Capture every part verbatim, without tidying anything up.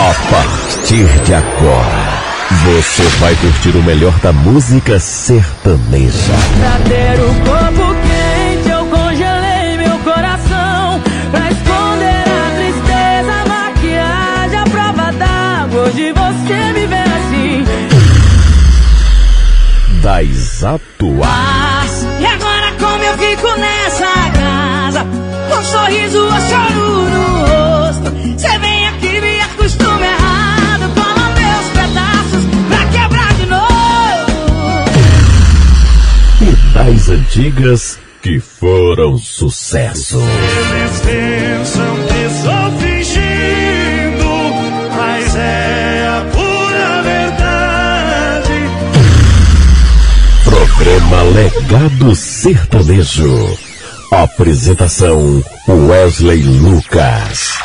A partir de agora, você vai curtir o melhor da música sertaneja. Pra ter o corpo quente, eu congelei meu coração. Pra esconder a tristeza, a maquiagem, a prova d'água. Hoje você me vê assim. Das atuais. E agora como eu fico nessa casa? Com um sorriso, eu choro no rosto. Cê vem aqui, me acostuma errado. Cola meus pedaços pra quebrar de novo. E das antigas que foram sucesso. Eles pensam que estou fingindo, mas é a pura verdade. Programa Legado Sertanejo. Apresentação Wesley Lucas.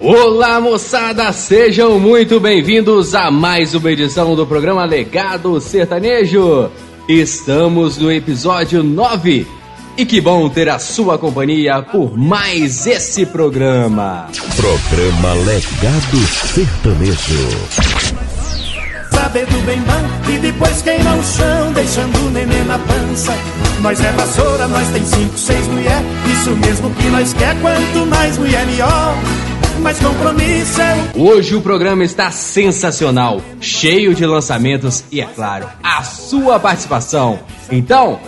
Olá, moçada, sejam muito bem-vindos a mais uma edição do programa Legado Sertanejo. Estamos no episódio nove. E que bom ter a sua companhia por mais esse programa. Programa Legado Sertanejo. Saber do bem bom e depois queima o chão, deixando o neném na pança. Nós é vassoura, nós tem cinco, seis mulher. Isso mesmo que nós quer, quanto mais mulher melhor. Mas compromisso é... Hoje o programa está sensacional, cheio de lançamentos e, é claro, a sua participação. Então...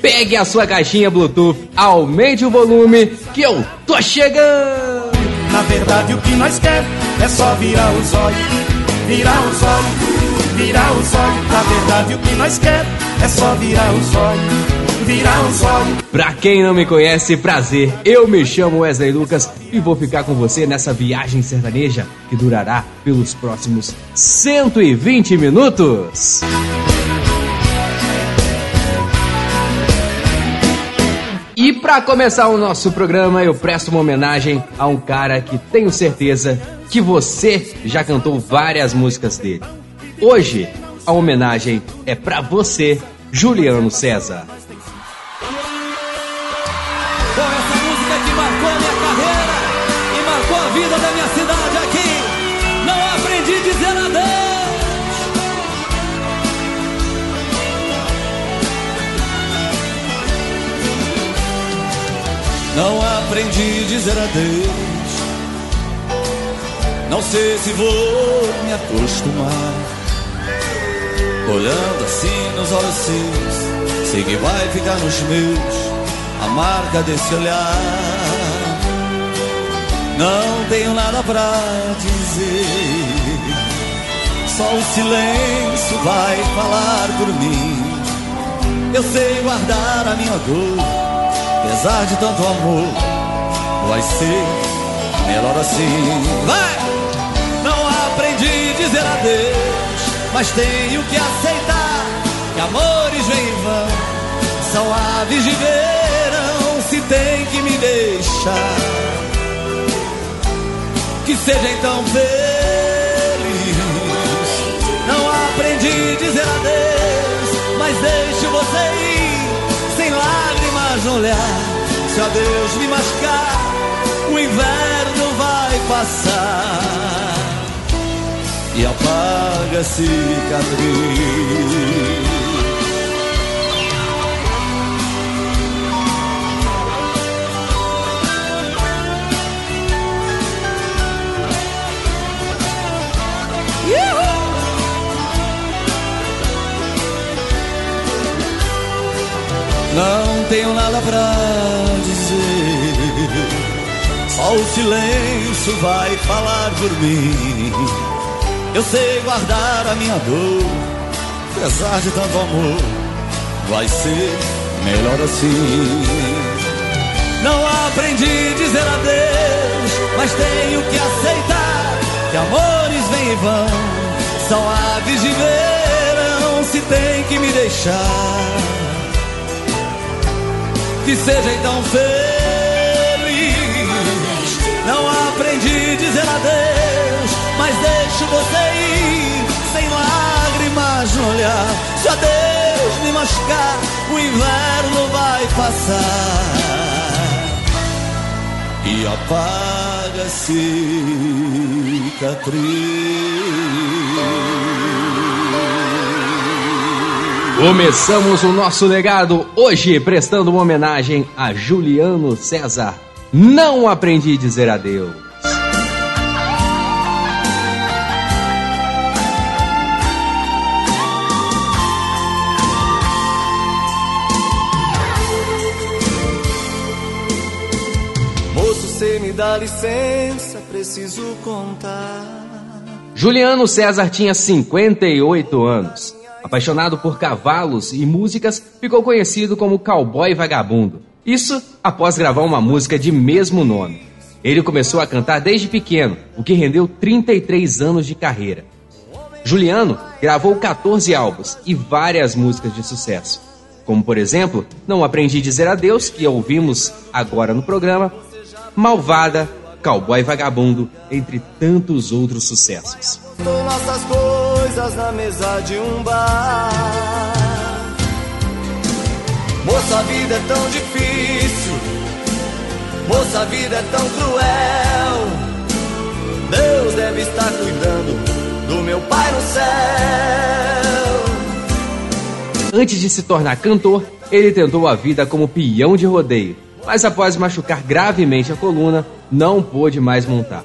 pegue a sua caixinha Bluetooth, aumente o volume, que eu tô chegando! Na verdade o que nós quer é só virar os olhos, virar os olhos, virar os olhos. Na verdade o que nós quer é só virar os olhos, virar os olhos. Pra quem não me conhece, prazer, eu me chamo Wesley Lucas e vou ficar com você nessa viagem sertaneja que durará pelos próximos cento e vinte minutos. E para começar o nosso programa, eu presto uma homenagem a um cara que tenho certeza que você já cantou várias músicas dele. Hoje, a homenagem é para você, Juliano César. Com essa música que marcou a minha carreira e marcou a vida da minha cidade aqui, não aprendi a dizer adeus. Não aprendi a dizer adeus. Não sei se vou me acostumar. Olhando assim nos olhos seus, sei que vai ficar nos meus a marca desse olhar. Não tenho nada pra dizer, só o silêncio vai falar por mim. Eu sei guardar a minha dor, apesar de tanto amor, vai ser melhor assim. Vai! Não aprendi a dizer adeus, mas tenho que aceitar que amores vêm e vão, são aves de verão. Se tem que me deixar, que seja então feliz. Não aprendi a dizer adeus, mas deixo você ir. Olhar, se a Deus me machucar, o inverno vai passar e apaga a cicatriz. Uhul! Não tenho nada pra dizer, só o silêncio vai falar por mim. Eu sei guardar a minha dor, apesar de tanto amor, vai ser melhor assim. Não aprendi a dizer adeus, mas tenho que aceitar que amores vêm e vão, são aves de verão. Se tem que me deixar, que seja então feliz. Não aprendi a dizer adeus, mas deixo você ir, sem lágrimas no olhar. deixa Deus me machucar, o inverno vai passar e apaga a cicatriz. Começamos o nosso legado hoje prestando uma homenagem a Juliano César. Não aprendi a dizer adeus. Dá licença, preciso contar. Juliano César tinha cinquenta e oito anos. Apaixonado por cavalos e músicas, ficou conhecido como Cowboy Vagabundo. Isso após gravar uma música de mesmo nome. Ele começou a cantar desde pequeno, o que rendeu trinta e três anos de carreira. Juliano gravou quatorze álbuns e várias músicas de sucesso, como por exemplo, Não Aprendi a Dizer Adeus, que ouvimos agora no programa, Malvada, Cowboy Vagabundo, entre tantos outros sucessos. Nossas coisas na mesa de um bar. Moça, a vida é tão difícil. Moça, a vida é tão cruel. Deus deve estar cuidando do meu pai no céu. Antes de se tornar cantor, ele tentou a vida como peão de rodeio, mas após machucar gravemente a coluna, não pôde mais montar.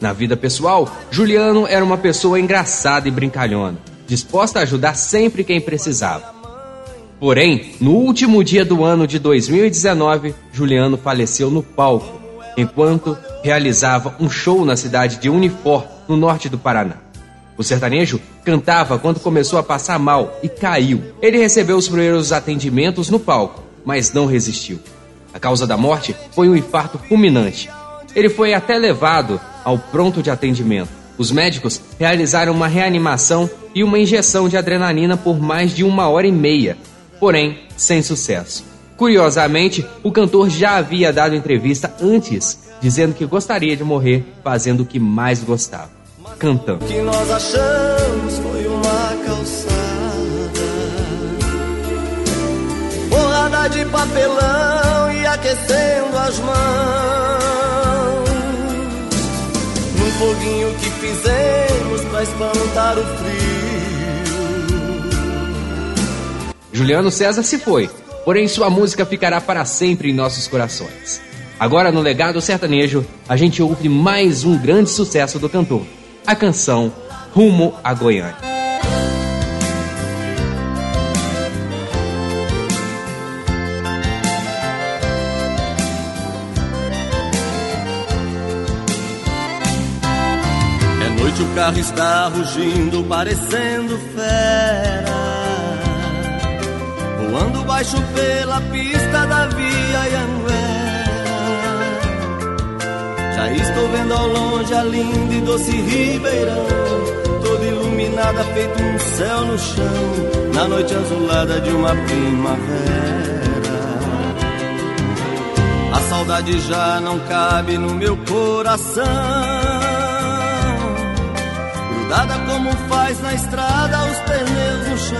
Na vida pessoal, Juliano era uma pessoa engraçada e brincalhona, disposta a ajudar sempre quem precisava. Porém, no último dia do ano de dois mil e dezenove, Juliano faleceu no palco, enquanto realizava um show na cidade de Unifor, no norte do Paraná. O sertanejo cantava quando começou a passar mal e caiu. Ele recebeu os primeiros atendimentos no palco, mas não resistiu. A causa da morte foi um infarto fulminante. Ele foi até levado ao pronto de atendimento. Os médicos realizaram uma reanimação e uma injeção de adrenalina por mais de uma hora e meia, porém sem sucesso. Curiosamente, o cantor já havia dado entrevista antes, dizendo que gostaria de morrer fazendo o que mais gostava, cantando. O que nós achamos foi uma calçada de papelão e aquecendo as mãos num foguinho que fizemos pra espantar o frio. Juliano César se foi, porém sua música ficará para sempre em nossos corações. Agora no Legado Sertanejo, a gente ouve mais um grande sucesso do cantor, a canção Rumo a Goiânia. O carro está rugindo, parecendo fera, voando baixo pela pista da Via Anguera. Já estou vendo ao longe a linda e doce Ribeirão, toda iluminada, feito um céu no chão, na noite azulada de uma primavera. A saudade já não cabe no meu coração, dada como faz na estrada os pneus no chão.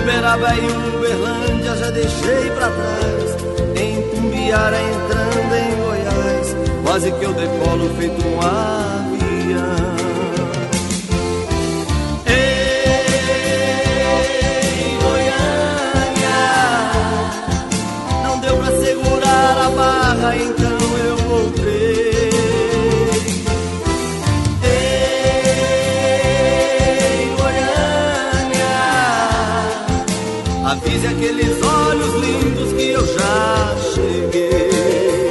Uberaba e Uberlândia já deixei pra trás, em Tumbiara entrando em Goiás, quase que eu decolo feito um avião. Ei, Goiânia, não deu pra segurar a barra, então eu voltei. Avise aqueles olhos lindos que eu já cheguei.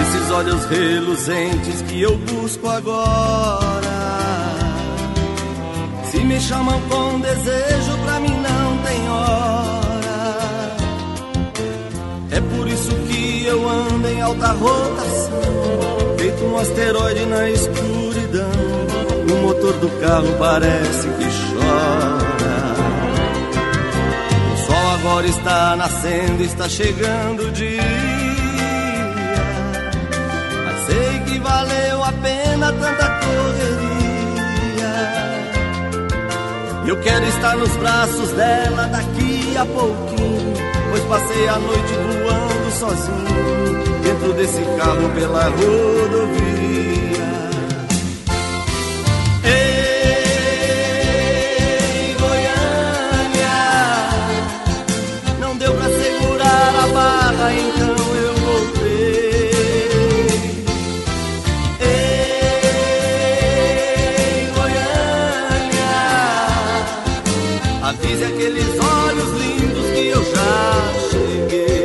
Esses olhos reluzentes que eu busco agora, se me chamam com desejo, pra mim não tem hora. É por isso que eu ando em alta rotação, feito um asteroide na escuridão, uma motor do carro parece que chora. O sol agora está nascendo, está chegando o dia. Mas sei que valeu a pena tanta correria. Eu quero estar nos braços dela daqui a pouquinho, pois passei a noite voando sozinho dentro desse carro pela rodovia. Ei, Goiânia, não deu pra segurar a barra, então eu voltei. Ei, Goiânia, avise aqueles olhos lindos que eu já cheguei.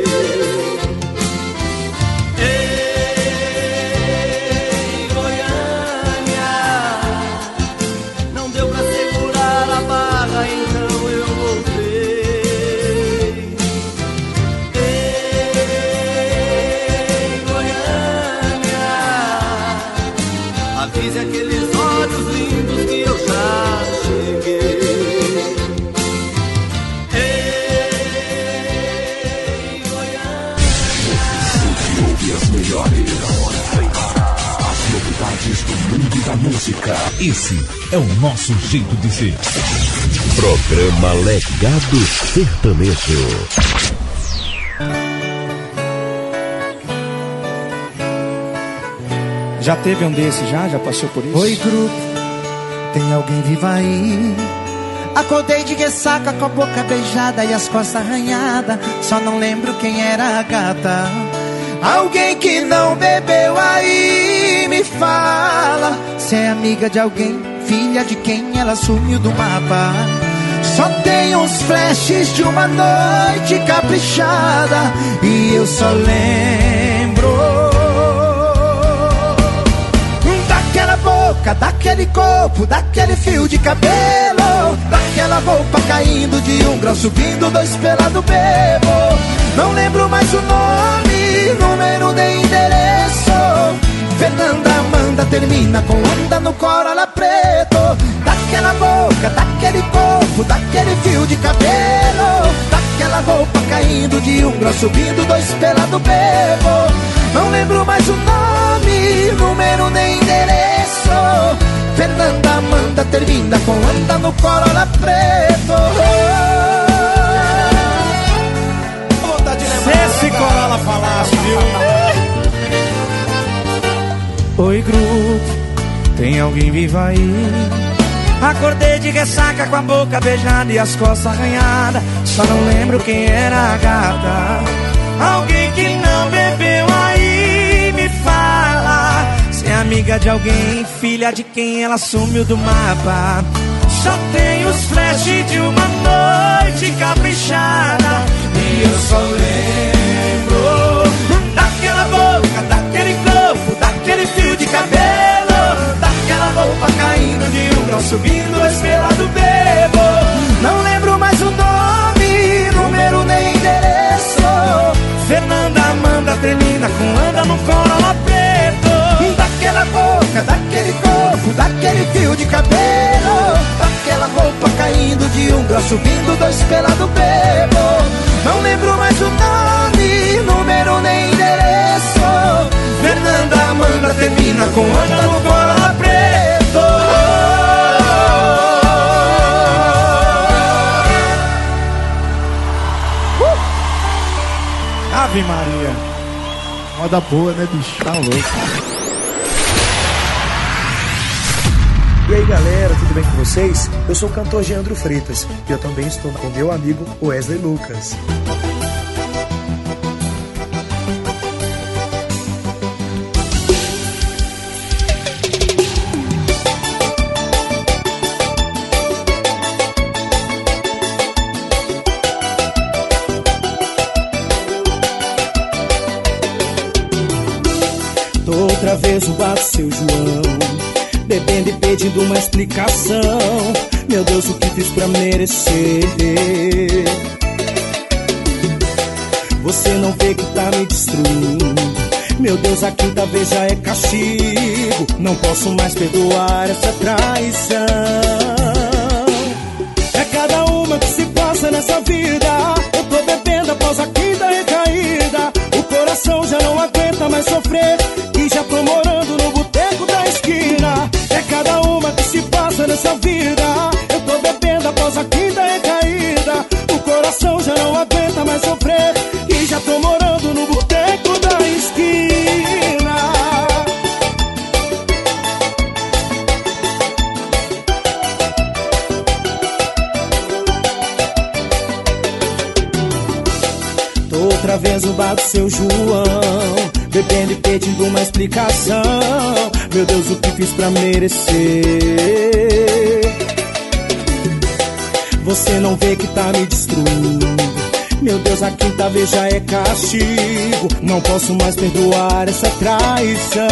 Da música. Esse é o nosso jeito de ser. Programa Legado Sertanejo. Já teve um desse já? Já passou por isso? Oi, grupo, tem alguém vivo aí? Acordei de ressaca com a boca beijada e as costas arranhadas. Só não lembro quem era a gata. Alguém que não bebeu aí me fala se é amiga de alguém, filha de quem ela sumiu do mapa. Só tem uns flashes de uma noite caprichada e eu só lembro daquela boca, daquele corpo, daquele fio de cabelo, daquela roupa caindo de um grau, subindo dois pelado bebo. Não lembro mais o nome, número de endereço. Fernanda, Amanda, termina com onda no Corolla preto. Daquela boca, daquele corpo, daquele fio de cabelo, daquela roupa caindo de um grau, subindo dois pelado bebo. Não lembro mais o nome, número nem endereço. Fernanda, Amanda, termina com onda no Corolla preto. Vontade de lembrar. Se esse Corolla falasse, viu? Oi, grupo, tem alguém vivo aí? Acordei de ressaca com a boca beijada e as costas arranhadas. Só não lembro quem era a gata. Alguém que não bebeu aí me fala se é amiga de alguém, filha de quem ela sumiu do mapa. Só tem os flashes de uma noite caprichada e eu só lembro daquela boca, daquele corpo, daquele fio de cabelo, daquela roupa caindo de um grau, subindo o espelhado bebo. Não lembro mais o nome, número nem endereço. Fernanda, Amanda, termina com anda no Corolla preto. Daquela boca, daquele corpo, daquele fio de cabelo, daquela roupa caindo de um grau, subindo do espelhado bebo. Não lembro mais o nome, número nem endereço. Fernanda, Amanda, termina com anda no Corolla preto. uh! Ave Maria. Moda boa, né, bicho? Tá louco. E aí galera, tudo bem com vocês? Eu sou o cantor Geandro Freitas e eu também estou com meu amigo Wesley Lucas. Tô outra vez o bato, seu João, bebendo e pedindo uma explicação. Meu Deus, o que fiz pra merecer? Você não vê que tá me destruindo. Meu Deus, a quinta vez já é castigo. Não posso mais perdoar essa traição. É cada uma que se passa nessa vida. Eu tô bebendo após a quinta recaída. O coração já não aguenta mais sofrer e já tô morando no boteco da esquina. É cada uma que se passa nessa vida. Eu tô bebendo após a quinta recaída. O coração já não aguenta mais sofrer e já tô morando no boteco da esquina. Tô outra vez no bar do seu João, bebendo e pedindo uma explicação. Meu Deus, o que fiz pra merecer? Você não vê que tá me destruindo. Meu Deus, a quinta vez já é castigo. Não posso mais perdoar essa traição.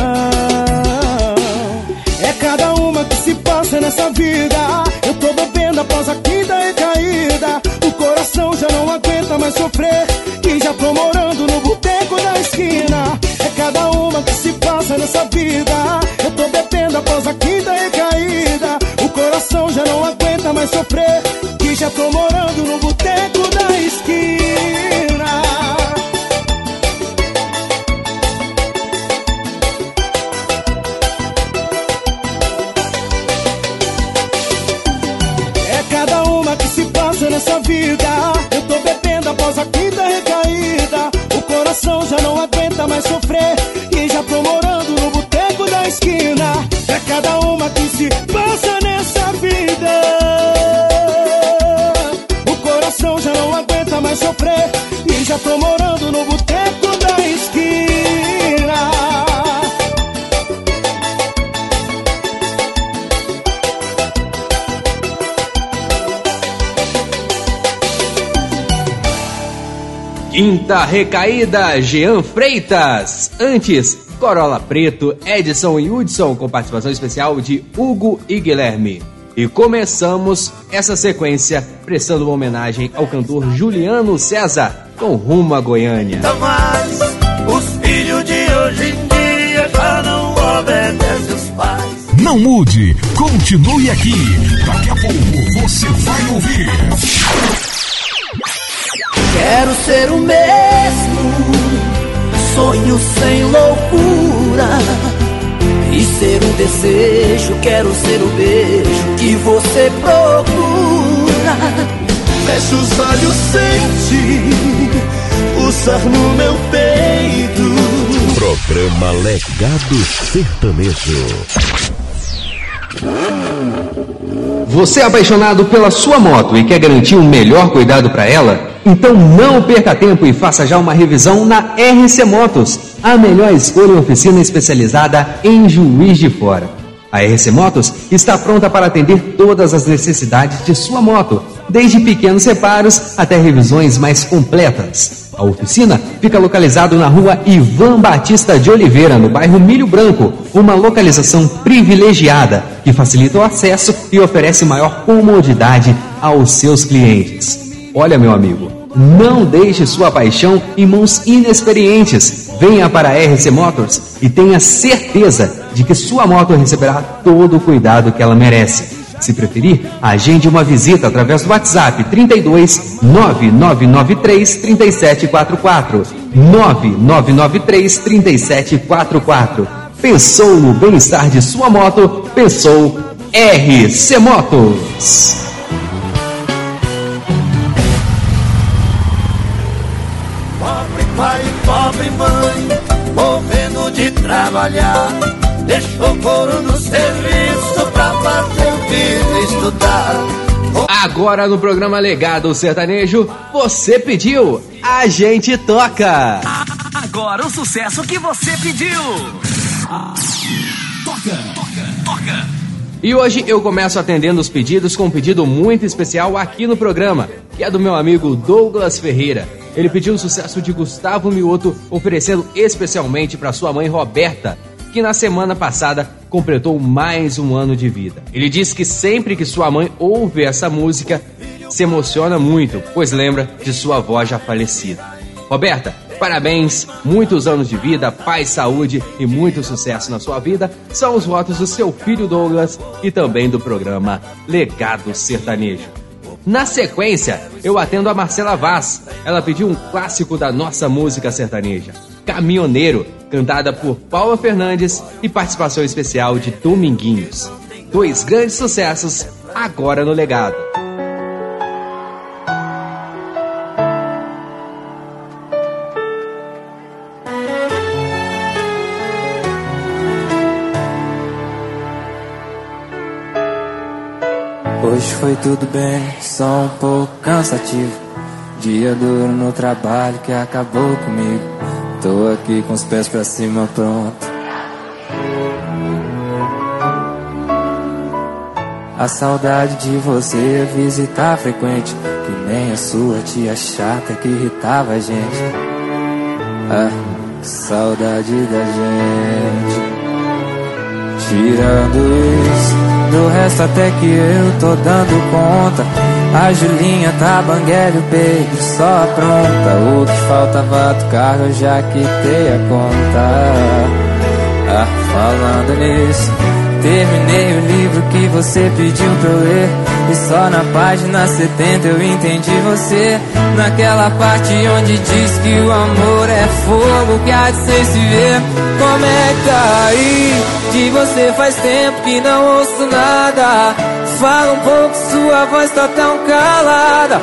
É cada uma que se passa nessa vida. Eu tô bebendo após a quinta recaída. O coração já não aguenta mais sofrer e já tô morando no boteco da esquina. É cada uma que se passa nessa vida. Eu tô bebendo após a quinta recaída. O coração já não aguenta mais sofrer que já tô morando no boteco da esquina. É cada uma que se passa nessa vida. Eu tô bebendo após a quinta recaída. O coração já não aguenta mais sofrer e já tô morando no boteco da esquina. É cada uma que se passa nessa vida. O coração já não aguenta mais sofrer e já tô morando no boteco da esquina. Quinta recaída, Jean Freitas. Antes, Corolla Preto, Edson e Hudson, com participação especial de Hugo e Guilherme. E começamos essa sequência prestando uma homenagem ao cantor Juliano César, com Rumo a Goiânia. Então, mas os filhos de hoje em dia já não obedecem os pais. Não mude, continue aqui. Daqui a pouco você vai ouvir. Quero ser o mesmo. Sonho sem loucura e ser um desejo. Quero ser o beijo que você procura. Fecho os olhos, sente o sar no meu peito. Programa Legado Sertanejo. Você é apaixonado pela sua moto e quer garantir o melhor cuidado para ela? Então não perca tempo e faça já uma revisão na R C Motos, a melhor escolha e oficina especializada em Juiz de Fora. A R C Motos está pronta para atender todas as necessidades de sua moto, desde pequenos reparos até revisões mais completas. A oficina fica localizada na rua Ivan Batista de Oliveira, no bairro Milho Branco, uma localização privilegiada que facilita o acesso e oferece maior comodidade aos seus clientes. Olha, meu amigo, não deixe sua paixão em mãos inexperientes. Venha para a R C Motors e tenha certeza de que sua moto receberá todo o cuidado que ela merece. Se preferir, agende uma visita através do WhatsApp trinta e dois, nove nove nove três, três sete quatro quatro, nove nove nove três, três sete quatro quatro. Pensou no bem-estar de sua moto? Pensou R C Motos. Pobre pai, pobre mãe, morrendo de trabalhar, deixou couro no serviço pra fazer o filho estudar. Agora no programa Legado Sertanejo, você pediu, a gente toca. Agora o sucesso que você pediu. Toca, toca, toca. E hoje eu começo atendendo os pedidos com um pedido muito especial aqui no programa, que é do meu amigo Douglas Ferreira. Ele pediu o sucesso de Gustavo Mioto, oferecendo especialmente para sua mãe Roberta, que na semana passada completou mais um ano de vida. Ele diz que sempre que sua mãe ouve essa música, se emociona muito, pois lembra de sua avó já falecida. Roberta, Parabéns, muitos anos de vida, paz, saúde e muito sucesso na sua vida são os votos do seu filho Douglas e também do programa Legado Sertanejo. Na sequência, eu atendo a Marcela Vaz. Ela pediu um clássico da nossa música sertaneja, Caminhoneiro, cantada por Paula Fernandes e participação especial de Dominguinhos. Dois grandes sucessos agora no Legado. Hoje foi tudo bem, só um pouco cansativo. Dia duro no trabalho que acabou comigo. Tô aqui com os pés pra cima, pronto. A saudade de você visitar frequente, que nem a sua tia chata que irritava a gente. Ah, saudade da gente. Tirando isso, do resto até que eu tô dando conta. A Julinha tá banguela e o beijo só apronta. O que faltava do carro eu já quitei a conta. Ah, falando nisso, terminei o livro que você pediu pra eu ler. E só na página setenta eu entendi você. Naquela parte onde diz que o amor é fogo que há de ser se ver. Como é que tá aí? De você faz tempo que não ouço nada. Fala um pouco, sua voz tá tão calada.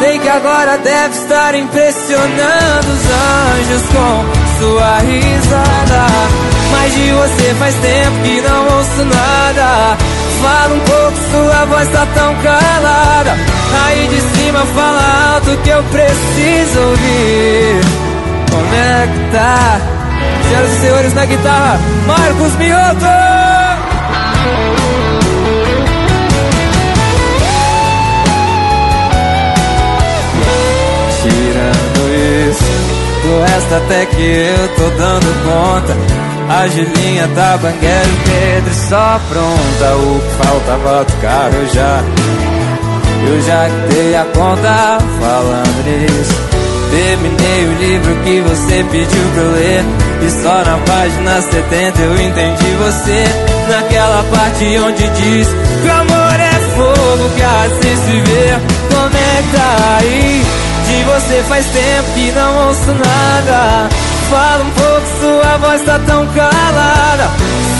Sei que agora deve estar impressionando os anjos com sua risada. Mas de você faz tempo que não ouço nada. Fala um pouco, sua voz tá tão calada. Aí de cima fala alto que eu preciso ouvir. Como é que tá? Senhoras e senhores, na guitarra, Marcos Mioto! Tirando isso, do resto até que eu tô dando conta. A Julinha tá banguela e Pedro só pronta. O que faltava do carro eu já, eu já dei a conta. Falando nisso, terminei o livro que você pediu pra eu ler. E só na página setenta eu entendi você. Naquela parte onde diz que o amor é fogo que há de se ver. Como é que tá aí? De você faz tempo que não ouço nada. Fala um pouco, sua voz tá tão calada.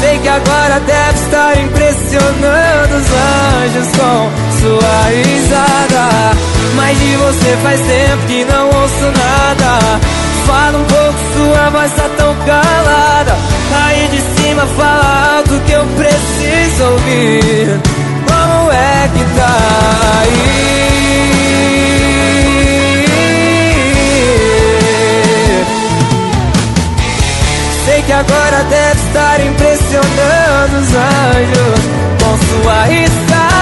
Sei que agora deve estar impressionando os anjos com sua risada. Mas de você faz tempo que não ouço nada. Fala um pouco, sua voz tá tão calada. Aí de cima fala algo que eu preciso ouvir. Como é que tá aí? Sei que agora deve estar impressionando os anjos com sua risada.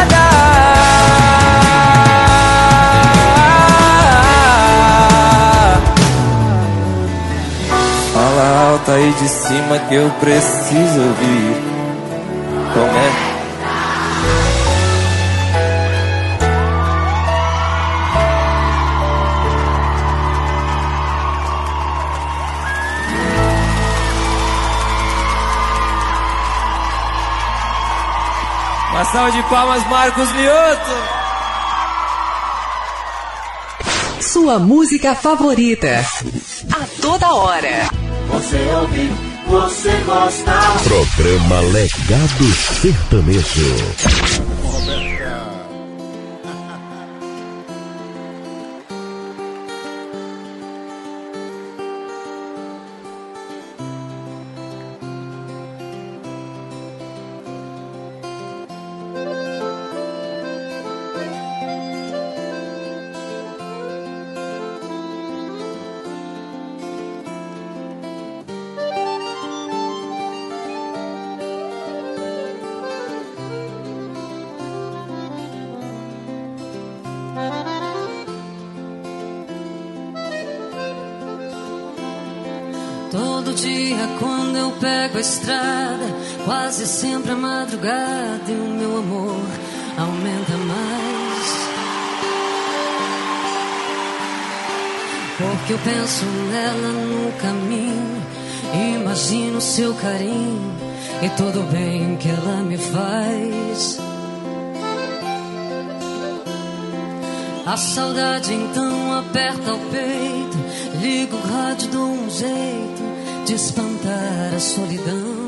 Alta aí de cima que eu preciso ouvir. Como é? Uma salva de palmas, Marcos Mioto. Sua música favorita a toda hora. Você ouve, você gosta. Programa Legado Sertanejo. Roberta. Estrada, quase sempre a madrugada e o meu amor aumenta mais. Porque eu penso nela no caminho, imagino seu carinho e todo o bem que ela me faz. A saudade então aperta o peito, ligo o rádio, dou um jeito de espantar a solidão.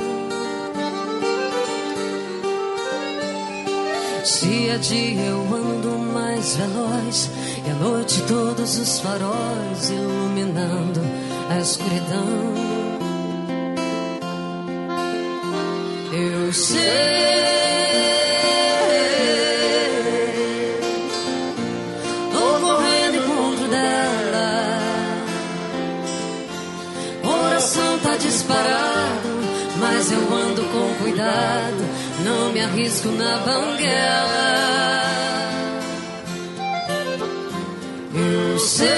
Dia a dia eu ando mais veloz, e à noite todos os faróis iluminando a escuridão. Eu sei, vou correndo em encontro dela. O coração tá disparado, mas eu ando com cuidado, não me arrisco na banguela. Eu sei,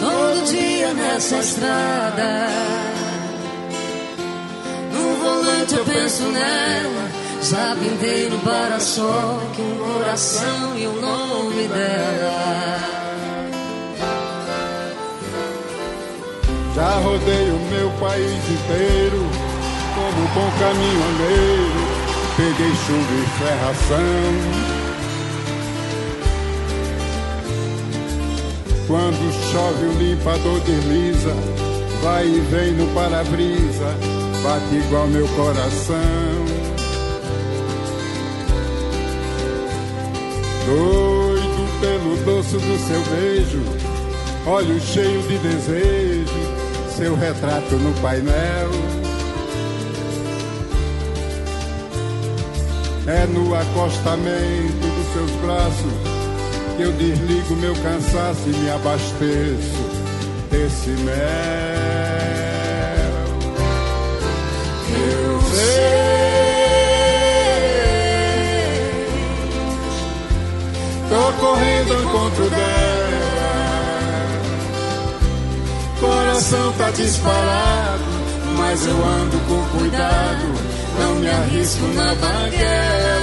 todo dia nessa estrada, no volante eu penso nela, já pintei no para-sol que um coração e o nome dela. Já rodei o meu país inteiro, como bom caminhoneiro, peguei chuva e ferração. Quando chove o limpador desliza, vai e vem no para-brisa, bate igual meu coração. Doido pelo doce do seu beijo, olho cheio de desejo, seu retrato no painel. É no acostamento dos seus braços que eu desligo meu cansaço e me abasteço desse mel. Eu sei, tô correndo ao encontro dela. Coração tá disparado, mas eu ando com cuidado, não me arrisco na banguela.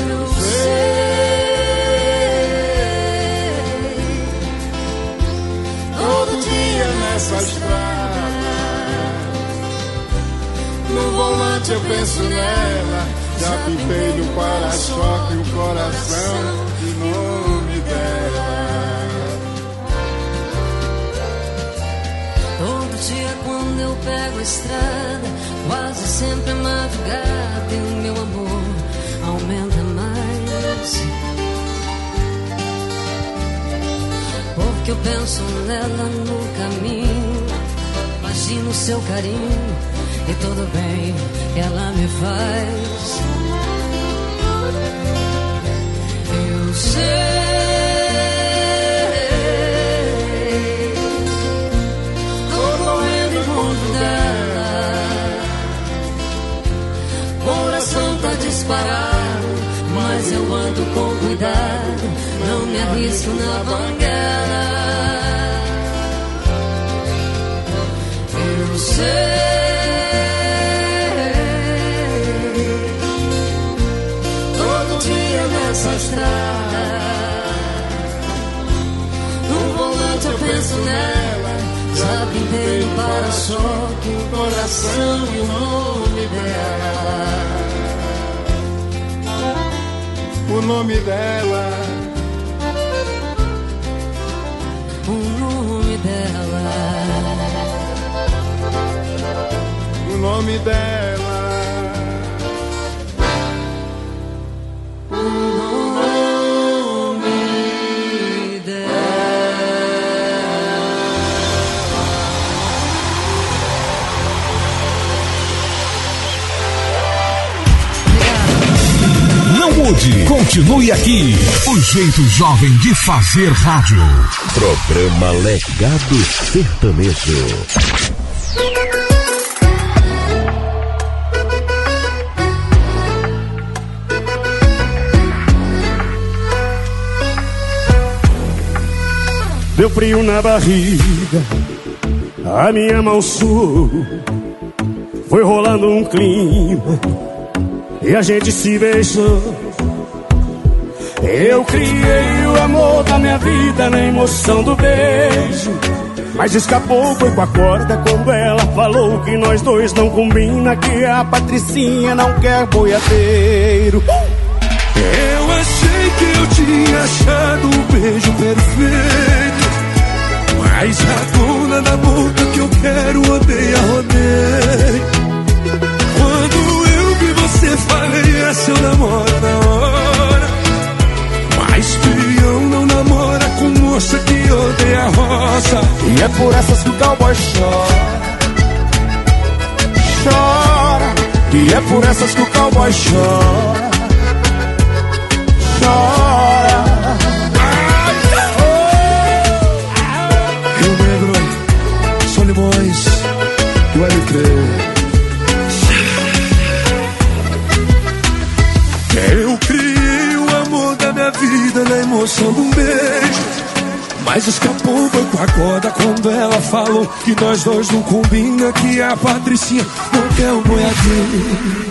Eu sei, todo dia nessa estrada, no volante eu penso nela, já pintei no para-choque o coração de nome dela. Quando eu pego a estrada, quase sempre é madrugada, e o meu amor aumenta mais, porque eu penso nela no caminho, imagino seu carinho e todo o bem que ela me faz. Eu sei, disparado, mas eu ando com cuidado, não me arrisco na banguela. Eu sei, todo dia nessa estrada, no volante eu penso nela, já pintei no para-choque o coração e o nome dela. O nome dela, o nome dela, o nome dela, o nome dela. Não mude. Continue aqui, o jeito jovem de fazer rádio. Programa Legado Sertanejo. Deu frio na barriga, a minha mão suou, foi rolando um clima. e a gente se beijou. Eu criei o amor da minha vida na emoção do beijo, mas escapou, foi com a corda quando ela falou que nós dois não combina, que a Patricinha não quer boiadeiro. Eu achei que eu tinha achado o beijo perfeito, mas a dona da boca que eu quero odeia, rodeia. Quando eu vi você, falei, é seu namoro na hora. Mas filhão não namora com moça que odeia a roça, e é por essas que o cowboy chora, chora. E é por essas que o cowboy chora, chora. Rio Negro, São Limões e o L T. Vida na emoção de um beijo, mas escapou, foi com a corda quando ela falou que nós dois não combina, que a Patricinha não quer um boiadinho.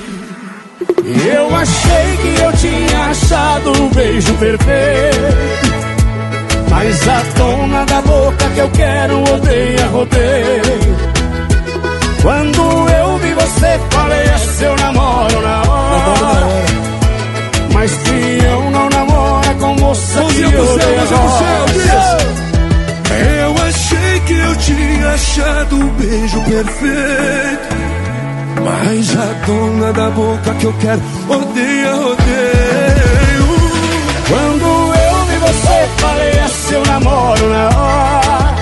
Eu achei que eu tinha achado um beijo perfeito, mas a dona da boca que eu quero odeia, rodeia. Quando eu vi você, falei, é seu namoro na hora. Mas eu não namora com moça que eu odeia. Eu achei que eu tinha achado o beijo perfeito, mas a dona da boca que eu quero odeia, odeio. Quando eu vi você, falei, é seu namoro na hora.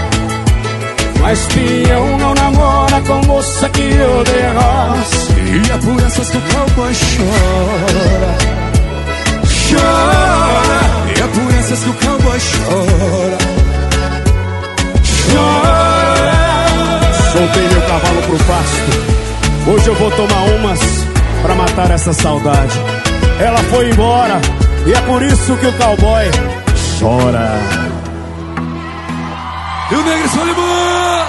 Mas eu não namora com moça que odeia nós, e é por essas que o cowboy chora, chora. E é por essas que o cowboy chora, chora. Soltei meu cavalo pro pasto, hoje eu vou tomar umas pra matar essa saudade. Ela foi embora e é por isso que o cowboy chora. Rio Negro e Solimão.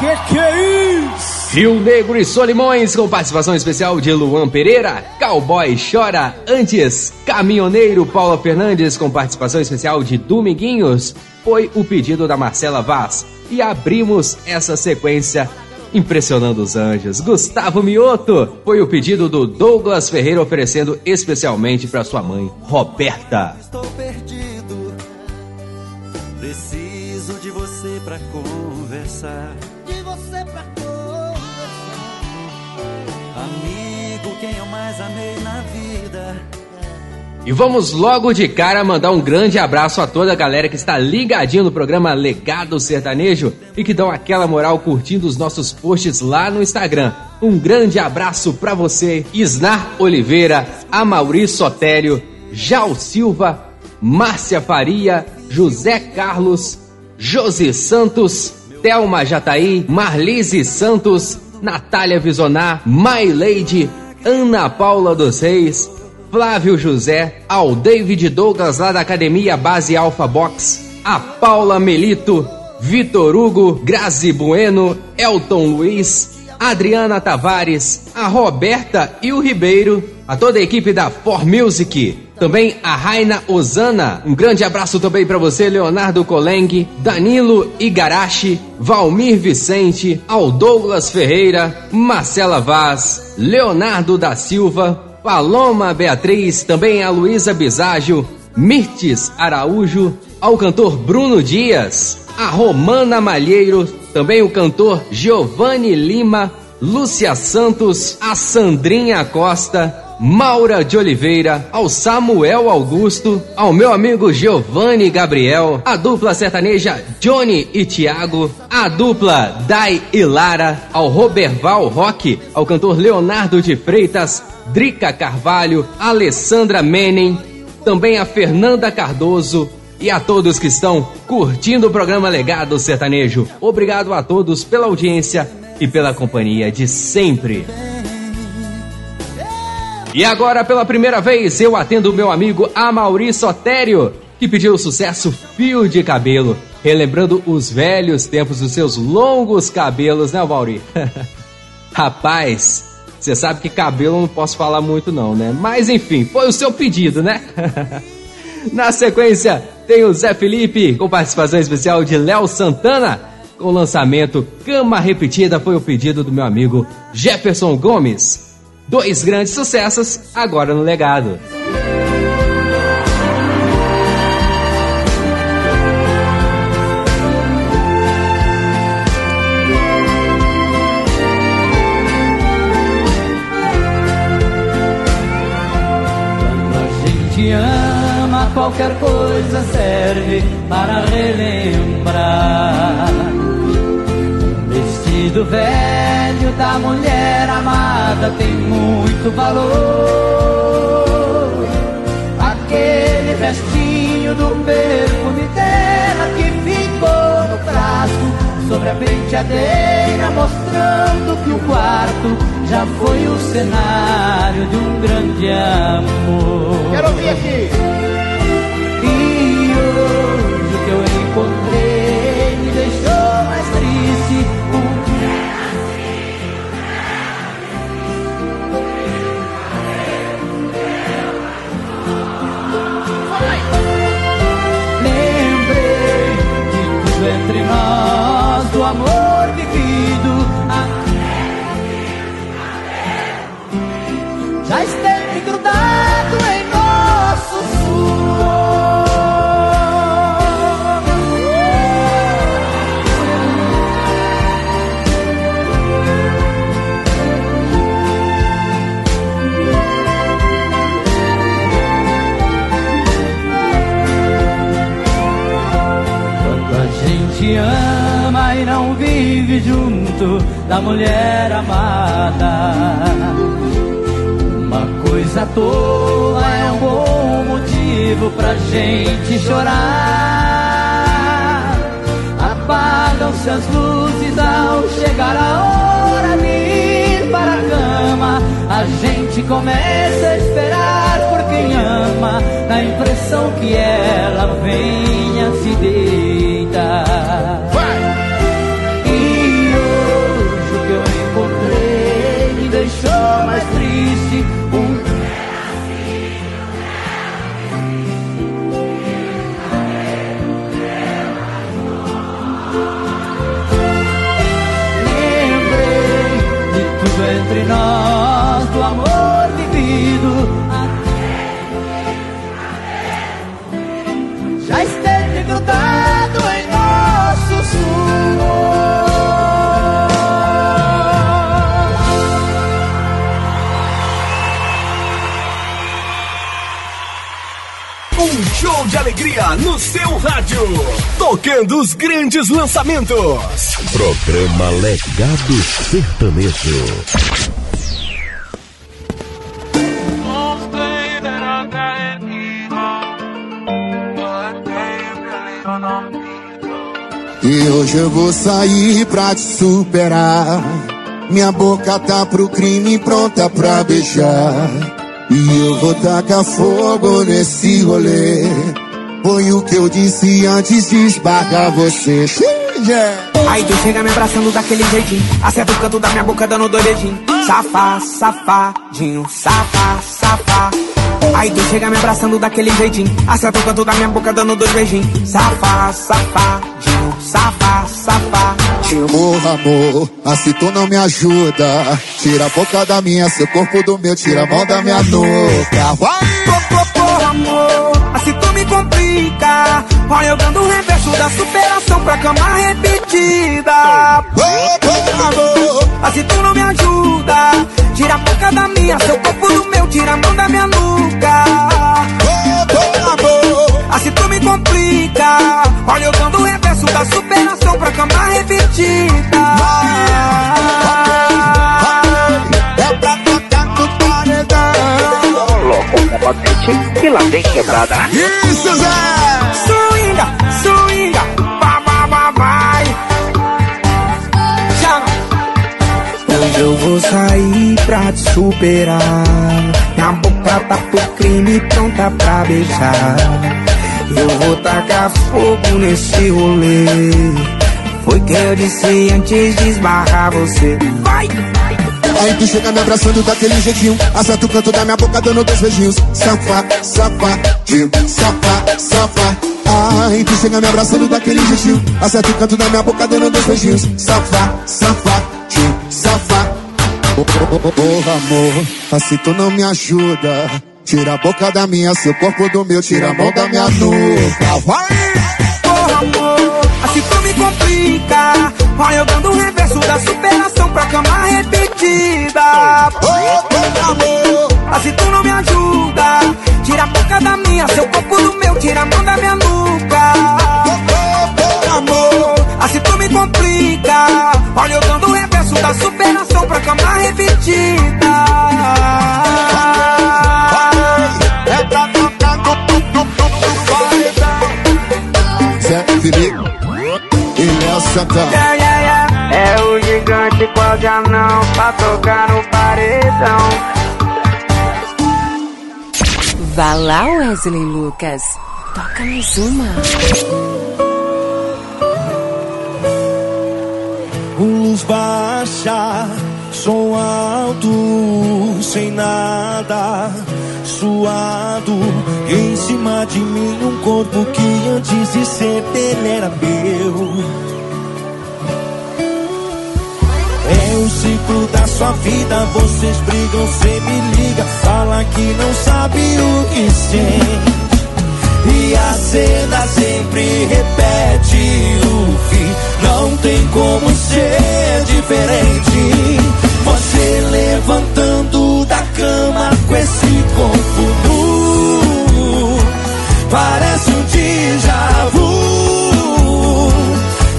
Que que é isso? Rio Negro e Solimões, com participação especial de Luan Pereira, Cowboy Chora Antes. Caminhoneiro, Paula Fernandes, com participação especial de Dominguinhos, foi o pedido da Marcela Vaz. E abrimos essa sequência impressionando os anjos. Gustavo Mioto, foi o pedido do Douglas Ferreira, oferecendo especialmente para sua mãe, Roberta. Estou perdido, preciso de você para conversar. Quem eu mais amei na vida. E vamos logo de cara mandar um grande abraço a toda a galera que está ligadinho no programa Legado Sertanejo e que dão aquela moral curtindo os nossos posts lá no Instagram. Um grande abraço pra você, Isnar Oliveira, Amauri Sotério, Jal Silva, Márcia Faria, José Carlos, Josi Santos, Thelma Jataí, Marlise Santos, Natália Visonar, My Lady, Ana Paula dos Reis, Flávio José, ao David Douglas lá da Academia Base Alpha Box, a Paula Melito, Vitor Hugo, Grazi Bueno, Elton Luiz, Adriana Tavares, a Roberta e o Ribeiro, a toda a equipe da For Music, também a Raina Osana. Um grande abraço também para você, Leonardo Coleng, Danilo Igarashi, Valmir Vicente, ao Douglas Ferreira, Marcela Vaz, Leonardo da Silva, Paloma Beatriz, também a Luísa Biságio, Mirtes Araújo, ao cantor Bruno Dias, a Romana Malheiro, também o cantor Giovanni Lima, Lúcia Santos, a Sandrinha Costa, Maura de Oliveira, ao Samuel Augusto, ao meu amigo Giovanni Gabriel, a dupla sertaneja Johnny e Thiago, a dupla Dai e Lara, ao Roberval Roque, ao cantor Leonardo de Freitas, Drica Carvalho, Alessandra Menem, também a Fernanda Cardoso, e a todos que estão curtindo o programa Legado Sertanejo. Obrigado a todos pela audiência e pela companhia de sempre. E agora, pela primeira vez, eu atendo o meu amigo Amauri Sotério, que pediu o sucesso Fio de Cabelo, relembrando os velhos tempos dos seus longos cabelos, né, Amauri? Rapaz, Você sabe que cabelo eu não posso falar muito não, né? Mas enfim, foi o seu pedido, né? Na sequência, tem o Zé Felipe, com participação especial de Léo Santana. Com o lançamento Cama Repetida, foi o pedido do meu amigo Jefferson Gomes. Dois grandes sucessos, agora no Legado. Qualquer coisa serve para relembrar. Vestido velho da mulher amada tem muito valor. Aquele restinho do perfume dela que ficou no frasco sobre a penteadeira, mostrando que o quarto já foi o cenário de um grande amor. Quero ouvir aqui. Encontrei, me deixou mais triste. O que lembrei de tudo entre nós, do amor vivido. A... Já esteve grudado em nosso suor. Que ama e não vive junto da mulher amada. Uma coisa à toa é um bom motivo pra gente chorar. Apagam-se as luzes ao chegar a hora de ir para a cama. A gente começa a esperar por quem ama, na impressão que ela venha se deitar. Vai! E hoje que eu encontrei me deixou mais triste. Um pedacinho dela, um pedacinho dela. Lembrei de tudo entre nós, do amor vivido. Até, até, já esteve grudado. Show de alegria no seu rádio, tocando os grandes lançamentos. Programa Legado Sertanejo. E hoje eu vou sair pra te superar. Minha boca tá pro crime, pronta pra beijar. E eu vou tacar fogo nesse rolê. Foi o que eu disse antes de esbarrar você. Aí tu chega me abraçando daquele jeitinho, acerta o canto da minha boca dando dois dedinhos. Safá, safadinho, safá, safá. Aí tu chega me abraçando daquele jeitinho, acerta o canto da minha boca dando dois beijinhos. Safá, safadinho, safá, safá. Morra, amor, mas se tu não me ajuda, tira a boca da minha, seu corpo do meu, tira a mão da minha nuca. Vai! Porra, porra, amor, mas se tu me complica, olha eu dando o reverso da superação pra cama repetida. Porra, amor, mas se tu não me ajuda, tira a boca da minha, seu corpo do meu, tira a mão da minha nuca. Porra, amor, mas se tu me complica, olha eu dando o reverso da superação pra cama repetida. É pra tocar no paredão. Louco, é potente que lá tem quebrada. Isso, Zé! Suinga, suinga, ba, ba, ba, vai. Tchau. Hoje eu vou sair pra te superar. Minha boca tá pro crime, pronta pra beijar. Eu vou tacar fogo nesse rolê. Foi que eu disse antes de esbarrar você. Vai! Aí Tu chega me abraçando daquele jeitinho, acerta o canto da minha boca dando dois beijinhos. Safa, safadinho, safa, safa. Ai, tu chega me abraçando daquele jeitinho, acerta o canto da minha boca dando dois beijinhos. Safa, safadinho, safa. Oh, oh, oh, oh, amor, assim tu não me ajuda. Tira a boca da minha, seu corpo do meu, tira a mão da minha nuca. Vai! Oh, amor, assim tu me complica. Olha eu dando o reverso da superação pra cama repetida. Oh, oh, amor, assim tu não me ajuda. Tira a boca da minha, seu corpo do meu, tira a mão da minha nuca. Oh, oh, oh, amor, assim tu me complica. Olha eu dando o reverso da superação pra cama repetida. Yeah, yeah, yeah. É o gigante qual já não pra tocar no paredão. Vá lá, Wesley Lucas, toca mais uma. Luz baixa, som alto, sem nada, suado, em cima de mim um corpo que antes de ser dele era meu. É o ciclo da sua vida, vocês brigam, cê me liga, fala que não sabe o que sente. E a cena sempre repete o fim, não tem como ser diferente. Você levantando da cama com esse corpo nu, parece um déjà vu.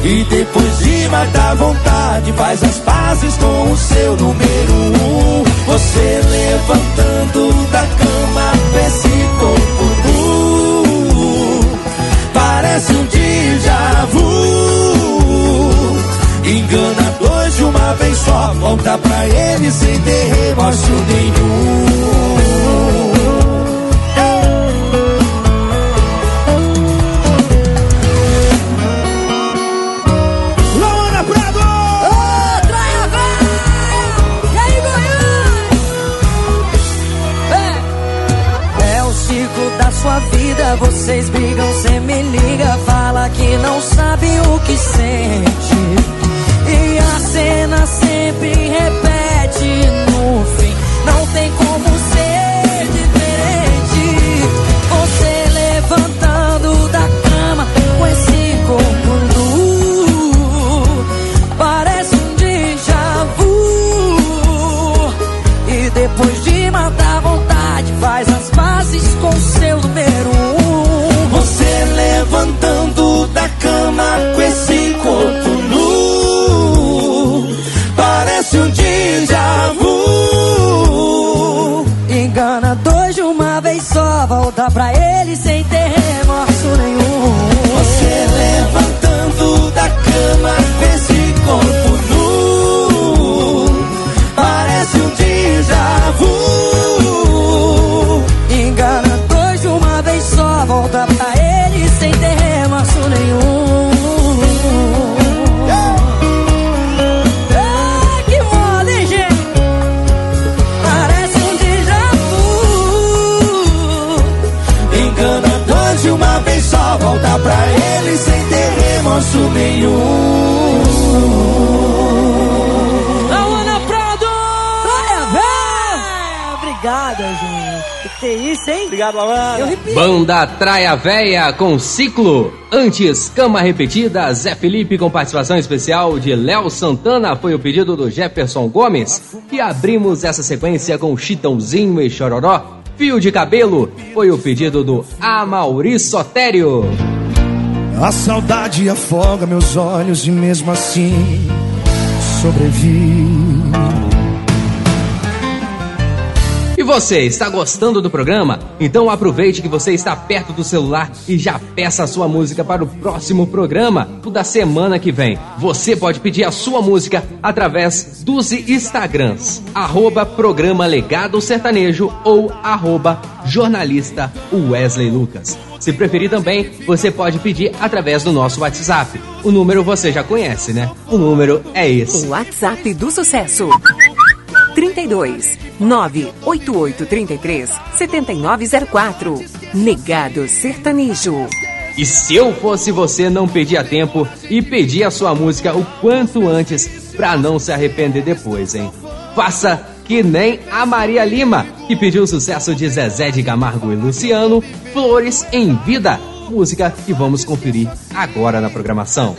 E depois de matar vontade, faz as pazes com o seu número um. Você levantando da cama com esse corpo nu, parece um déjà vu. Engana dois de uma vez só, volta pra ele sem ter remorso nenhum. Sua vida, vocês brigam, cê me liga, fala que não sabe o que sente. E a cena sempre repete no fim, não tem como ser diferente. Você levantando da cama com esse corpo nu, parece um déjà vu. E depois de matar a vontade, faz as pazes com seu número um. Você levantando da cama com esse corpo nu, parece um déjà vu. Engana dois de uma vez só, volta pra ele sem ter remorso nenhum. Você levantando da cama com esse corpo nu, parece um déjà vu. Engana dois de uma vez só, volta pra ele sem ter remorso nenhum. Yeah. Ah, que moda, hein, gente? Parece um déjà vu. Engana dois de uma vez só, volta pra ele sem ter remorso nenhum. Ana Prado! Olha, véi! Obrigada, gente. Que isso, hein? Obrigado, Laura. Banda Traia Véia com Ciclo. Antes, Cama Repetida, Zé Felipe com participação especial de Léo Santana. Foi o pedido do Jefferson Gomes. E abrimos essa sequência com Chitãozinho e Chororó. Fio de Cabelo foi o pedido do Amauri Sotério. A saudade afoga meus olhos e mesmo assim sobrevivo. E você, está gostando do programa? Então aproveite que você está perto do celular e já peça a sua música para o próximo programa, o da semana que vem. Você pode pedir a sua música através dos Instagrams, arroba programa Legado Sertanejo ou arroba jornalista Wesley Lucas. Se preferir também, você pode pedir através do nosso WhatsApp. O número você já conhece, né? O número é esse. O WhatsApp do Sucesso. trinta e dois, nove oito oito, trinta e três, setenta e nove zero quatro. Legado Sertanejo. E se eu fosse você, não perdia tempo e pedia a sua música o quanto antes pra não se arrepender depois, hein? Faça que nem a Maria Lima, que pediu o sucesso de Zezé de Camargo e Luciano, Flores em Vida, música que vamos conferir agora na programação.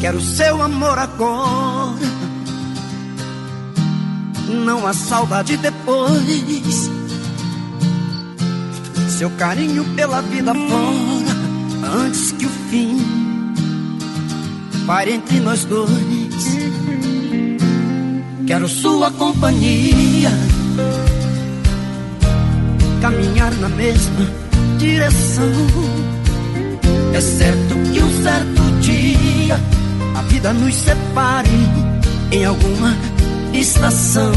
Quero seu amor agora, não há saudade depois. Seu carinho pela vida fora, antes que o fim pare entre nós dois. Quero sua companhia, caminhar na mesma direção. É certo que um certo dia a vida nos separe em alguma estação.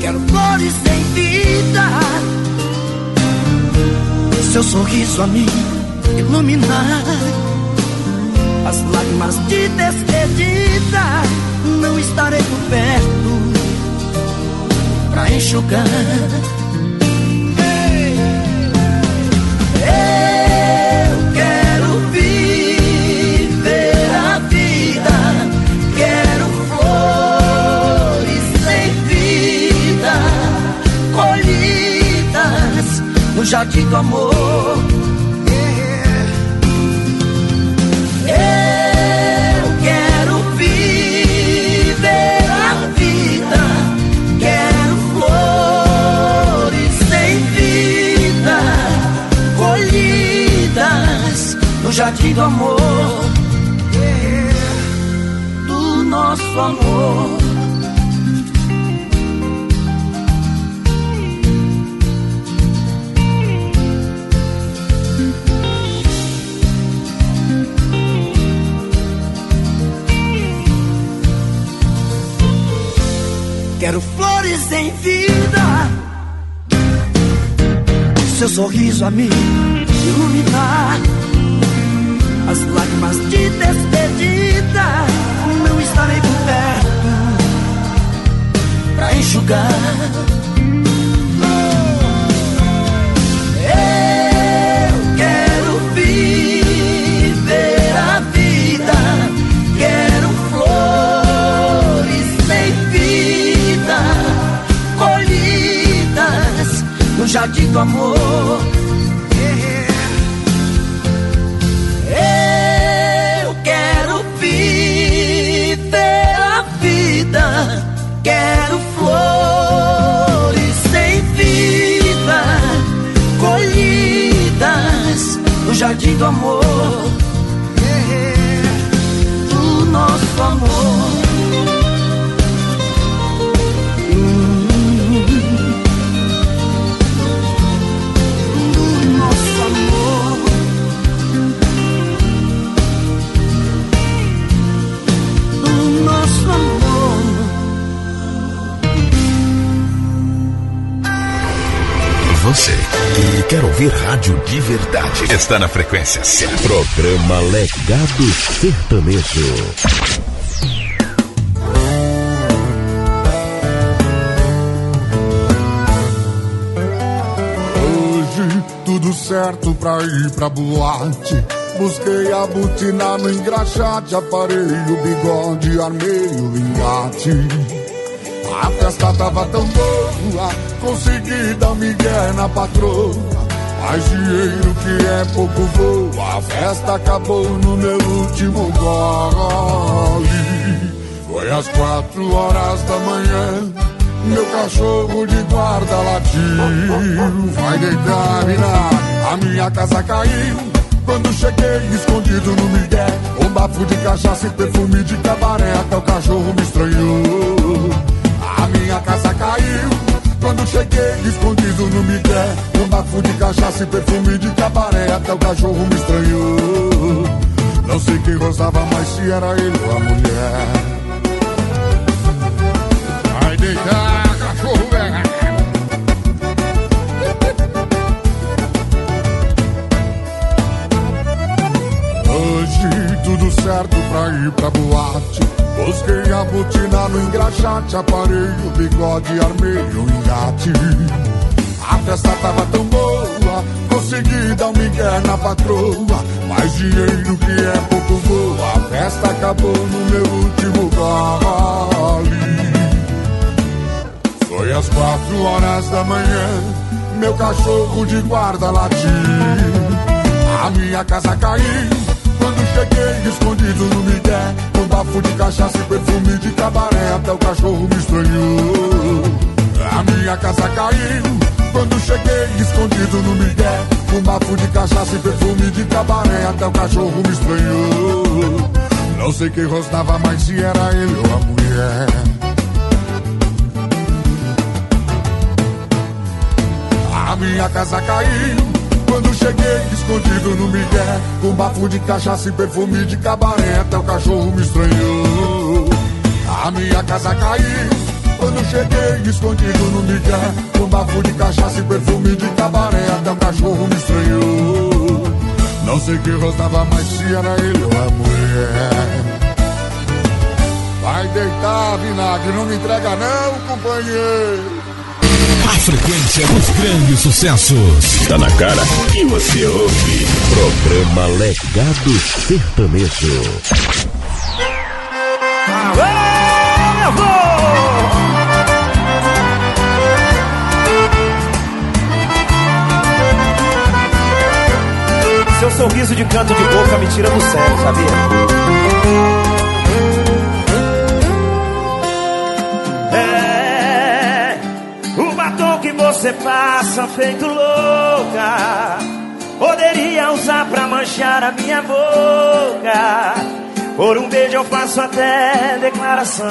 Quero flores em vida, seu sorriso a mim iluminar. As lágrimas de despedida não estarei por perto pra enxugar. Eu quero viver a vida, quero flores sem vida, colhidas no jardim do amor. Eu quero viver a vida, quero flores sem vida, colhidas no jardim do amor. Nosso amor. Quero flores em vida, seu sorriso a mim iluminar. As lágrimas de despedida não estarei por perto pra enxugar. Eu quero viver a vida, quero flores sem vida, colhidas no jardim do amor. Eu quero viver quero flores sem vida, colhidas no jardim do amor, do nosso amor. Você que quer ouvir rádio de verdade está na frequência certa. Programa Legado Sertanejo. Hoje tudo certo pra ir pra boate. Busquei a botina no engraxate, aparei o bigode, armei o engate. A festa tava tão boa, consegui dar migué na patroa. Mas dinheiro que é pouco voa, a festa acabou no meu último gole. Foi às quatro horas da manhã, meu cachorro de guarda latiu. Vai deitar, mina, a minha casa caiu. Quando cheguei escondido no migué, um bafo de cachaça e perfume de cabaré, até o cachorro me estranhou. A minha casa caiu, quando cheguei escondido no migué, um bafo de cachaça e perfume de cabaré, até o cachorro me estranhou. Não sei quem gostava mais, se era ele ou a mulher. Vai deitar, cachorro velho. Hoje tudo certo pra ir pra boate. Busquei a botina no engraxate, aparei o bigode, armei o engate. A festa tava tão boa, consegui dar um migué na patroa. Mais dinheiro que é pouco voa, a festa acabou no meu último gole. Foi às quatro horas da manhã, meu cachorro de guarda latiu. A minha casa caiu. Cheguei escondido no migué, com bafo de cachaça e perfume de cabaré. Até o cachorro me estranhou. A minha casa caiu quando cheguei escondido no migué, com bafo de cachaça e perfume de cabaré. Até o cachorro me estranhou. Não sei quem rostava mais, se era ele ou a mulher. A minha casa caiu quando cheguei escondido no migué, com bafo de cachaça e perfume de cabaré. Até o cachorro me estranhou. A minha casa caiu quando cheguei escondido no migué, com bafo de cachaça e perfume de cabaré. Até o cachorro me estranhou. Não sei quem gostava mais, se era ele ou a mulher. Vai deitar, vinagre, não me entrega não, companheiro. A frequência dos grandes sucessos. Tá na cara e você ouve. Programa Legado Sertanejo. Aê, meu vô! Seu sorriso de canto de boca me tira do sério, sabia? Você passa feito louca, poderia usar pra manchar a minha boca. Por um beijo eu faço até declaração.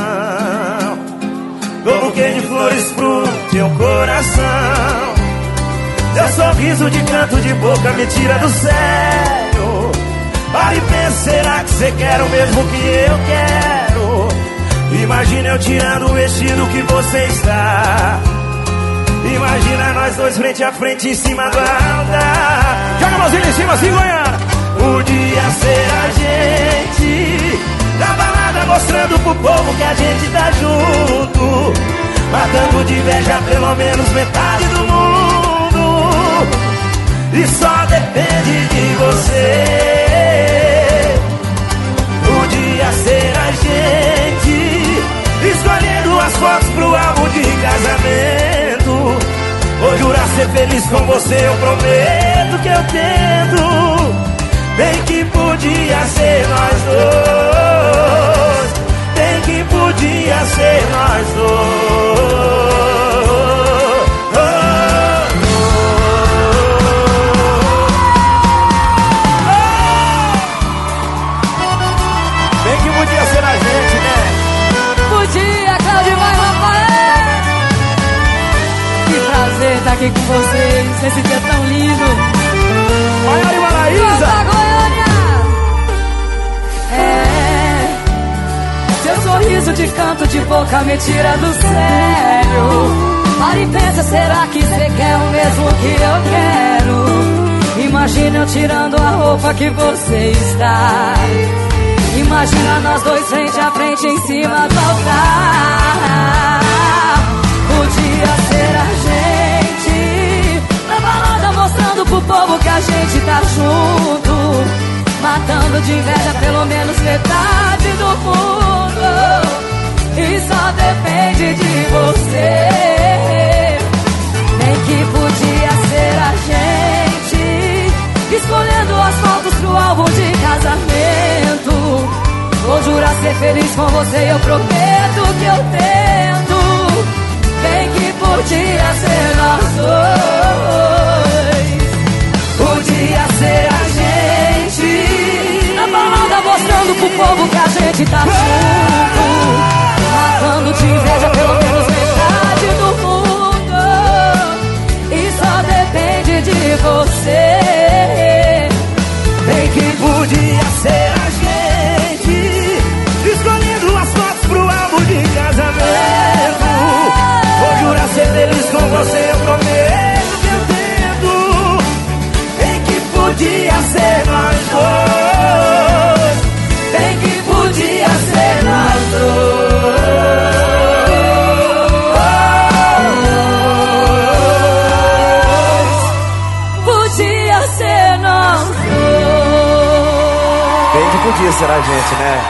Dou um buquê de flores pro teu coração. Seu sorriso de canto de boca me tira do sério. Para e pensa, será que você quer o mesmo que eu quero? Imagina eu tirando o vestido que você está. Imagina nós dois frente a frente em cima do altar. Joga a mãozinha em cima assim, Goiânia. Um dia será a gente na balada mostrando pro povo que a gente tá junto, matando de inveja pelo menos metade do mundo. E só depende de você. Um dia será a gente escolhendo as fotos pro álbum de casamento. Vou jurar ser feliz com você, eu prometo que eu tento. Bem que podia ser nós dois. Bem que podia ser nós dois. Oh, oh, oh. Bem que podia ser a gente, né? Podia, Cláudio, vai, Rafael. Prazer estar aqui com vocês nesse dia tão lindo. Maiara e Maraísa. É, seu sorriso de canto de boca me tira do sério. Para e pensa, será que você quer o mesmo que eu quero? Imagina eu tirando a roupa que você está. Imagina nós dois frente a frente em cima do altar. Podia ser a gente na balada mostrando pro povo que a gente tá junto, matando de inveja pelo menos metade do mundo. E só depende de você. Nem que podia ser a gente escolhendo as fotos pro álbum de casamento. Vou jurar ser feliz com você, eu prometo que eu tento. Bem que podia ser nós dois. Podia ser a gente na balada mostrando pro povo que a gente tá junto, matando de inveja pelo menos metade do mundo. E só depende de você. Bem que podia ser a gente será, gente, né?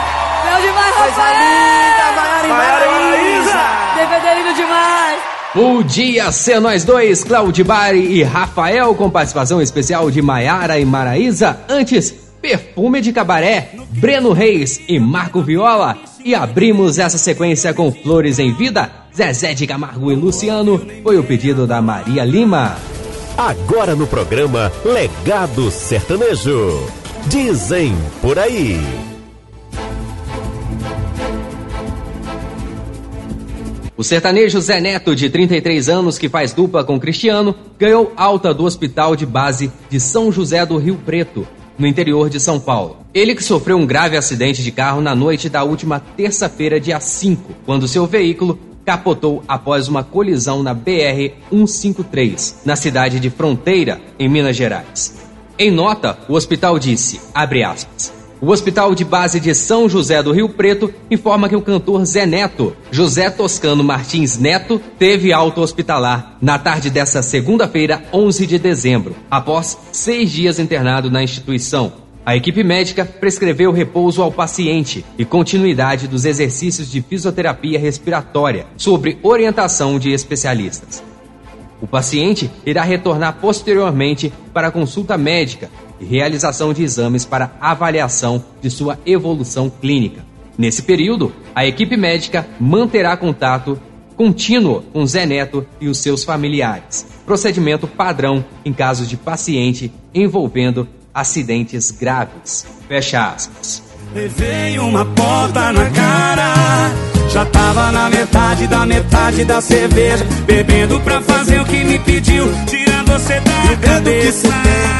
Meu demais, Rafael! Maiara e Maraísa! D V D lindo demais! O dia ser nós dois, Claudibari e Rafael, com participação especial de Maiara e Maraísa. Antes, Perfume de Cabaré, Breno Reis e Marco Viola. E abrimos essa sequência com Flores em Vida, Zezé de Camargo e Luciano. Foi o pedido da Maria Lima. Agora no programa Legado Sertanejo. Dizem por aí. O sertanejo Zé Neto, de trinta e três anos, que faz dupla com Cristiano, ganhou alta do Hospital de Base de São José do Rio Preto, no interior de São Paulo. Ele que sofreu um grave acidente de carro na noite da última terça-feira, dia cinco, quando seu veículo capotou após uma colisão na B R cento e cinquenta e três, na cidade de Fronteira, em Minas Gerais. Em nota, o hospital disse, abre aspas, o Hospital de Base de São José do Rio Preto informa que o cantor Zé Neto, José Toscano Martins Neto, teve alta hospitalar na tarde desta segunda-feira, onze de dezembro, após seis dias internado na instituição. A equipe médica prescreveu repouso ao paciente e continuidade dos exercícios de fisioterapia respiratória, sob orientação de especialistas. O paciente irá retornar posteriormente para consulta médica e realização de exames para avaliação de sua evolução clínica. Nesse período, a equipe médica manterá contato contínuo com Zé Neto e os seus familiares. Procedimento padrão em casos de paciente envolvendo acidentes graves. Fecha aspas. Levei uma porta na cara. Já tava na metade da metade da cerveja, bebendo pra fazer o que me pediu, tirando você da bebendo cabeça.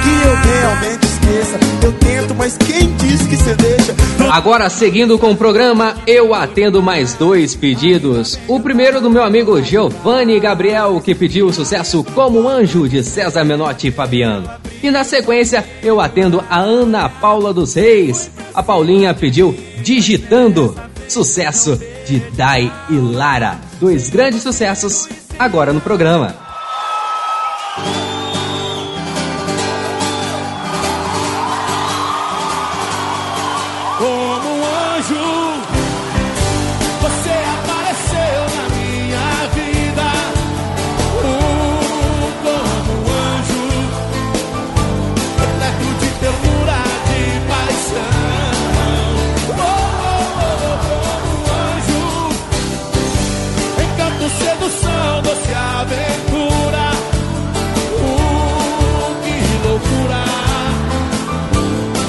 Bebendo o que você tem, que eu realmente esqueça. Eu tento, mas quem diz que você deixa? Agora, seguindo com o programa, eu atendo mais dois pedidos. O primeiro do meu amigo Giovanni Gabriel, que pediu o sucesso Como um Anjo, de César Menotti e Fabiano. E na sequência, eu atendo a Ana Paula dos Reis. A Paulinha pediu Digitando, sucesso de Dai e Lara. Dois grandes sucessos agora no programa. Como um anjo, você apareceu na minha vida. Uh, como um anjo, repleto de ternura, de paixão. Sedução, doce aventura, uh, que loucura,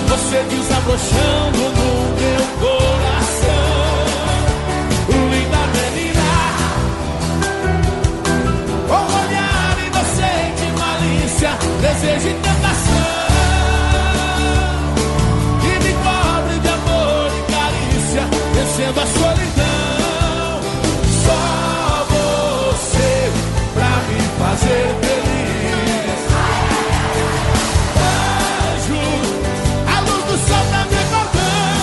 você desabrochando no meu coração, uh, linda menina, com um olhar inocente, malícia, desejo e tentação, que me cobre de amor e carícia, descendo a solidão. Fazer feliz, anjo, a luz do sol tá me acordando.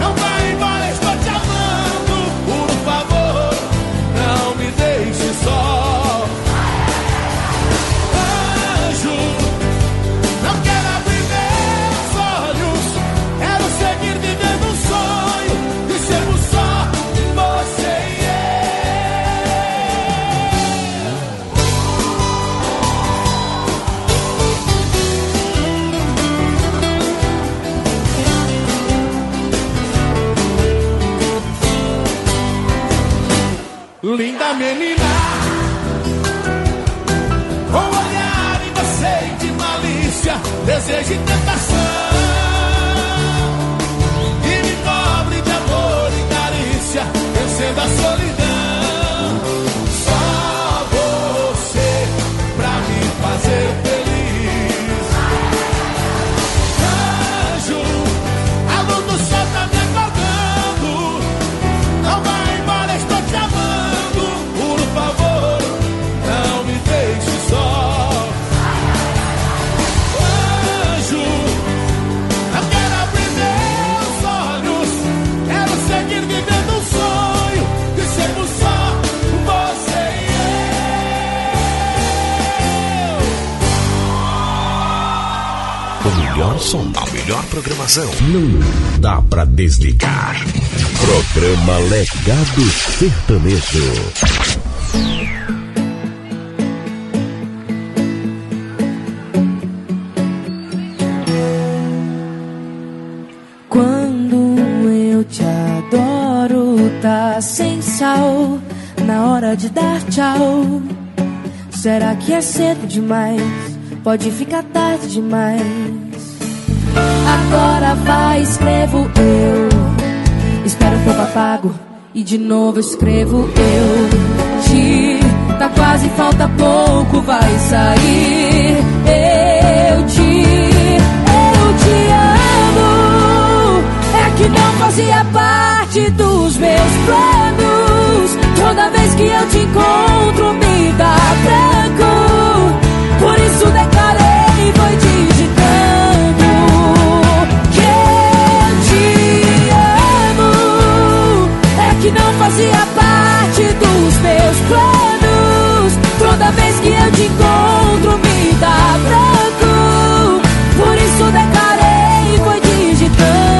Não vai embora, estou te amando. Por favor, não me deixe só, anjo. Não quero abrir meus olhos, quero seguir vivendo um sonho de sermos só você e eu. Linda menina, com olhar inocente, malícia, desejo e tentação, e me cobre de amor e carícia, vencendo a solidão. Só você pra me fazer feliz, anjo, a luz do sol tá me acordando. Não vai embora, estou te amando. Só, anjo. som, a melhor programação. Não dá pra desligar. Programa Legado Sertanejo. Sem sal, na hora de dar tchau. Será que é cedo demais? Pode ficar tarde demais. Agora vai, escrevo eu. Espero o fogo apago e de novo escrevo eu. Te, tá quase, falta pouco, vai sair. Eu te, eu te amo. É que não fazia parte dos meus planos. Toda vez que eu te encontro me dá branco. Por isso declarei e vou digitando que eu te amo. É que não fazia parte dos meus planos. Toda vez que eu te encontro me dá branco. Por isso declarei e vou digitando.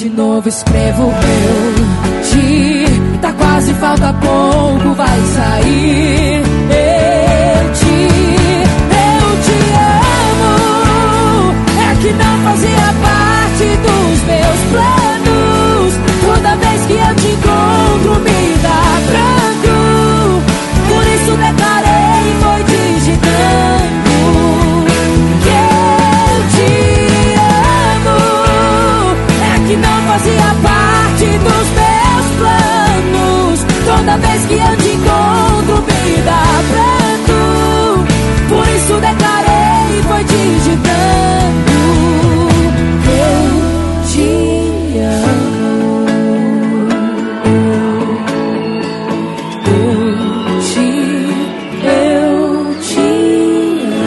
De novo escrevo eu. Te, tá quase, falta pouco, vai sair. Eu te, eu te amo. É que não fazia parte dos meus planos. Toda vez que eu te encontro me dá branco. Por isso declarei e vou digitando. Que não fazia parte dos meus planos. Toda vez que eu te encontro me dá pranto. Por isso declarei e foi digitando. Eu te amo. Eu te, eu te amo.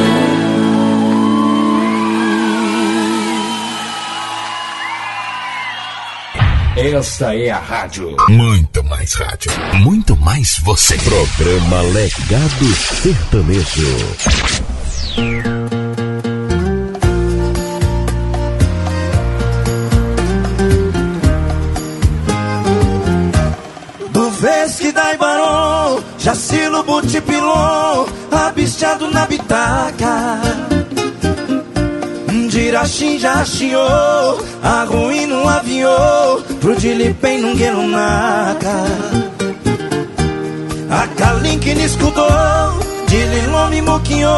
Essa é a rádio. Muito mais rádio. Muito mais você. Programa Legado Sertanejo. Do vez que dai barão, jacilo butipilou, absteado na bitaca. Jiraxim já achiou, a ruim não aviou, pro dilipem não guelunaca. A calim que lhe escudou, dililome moquinhou,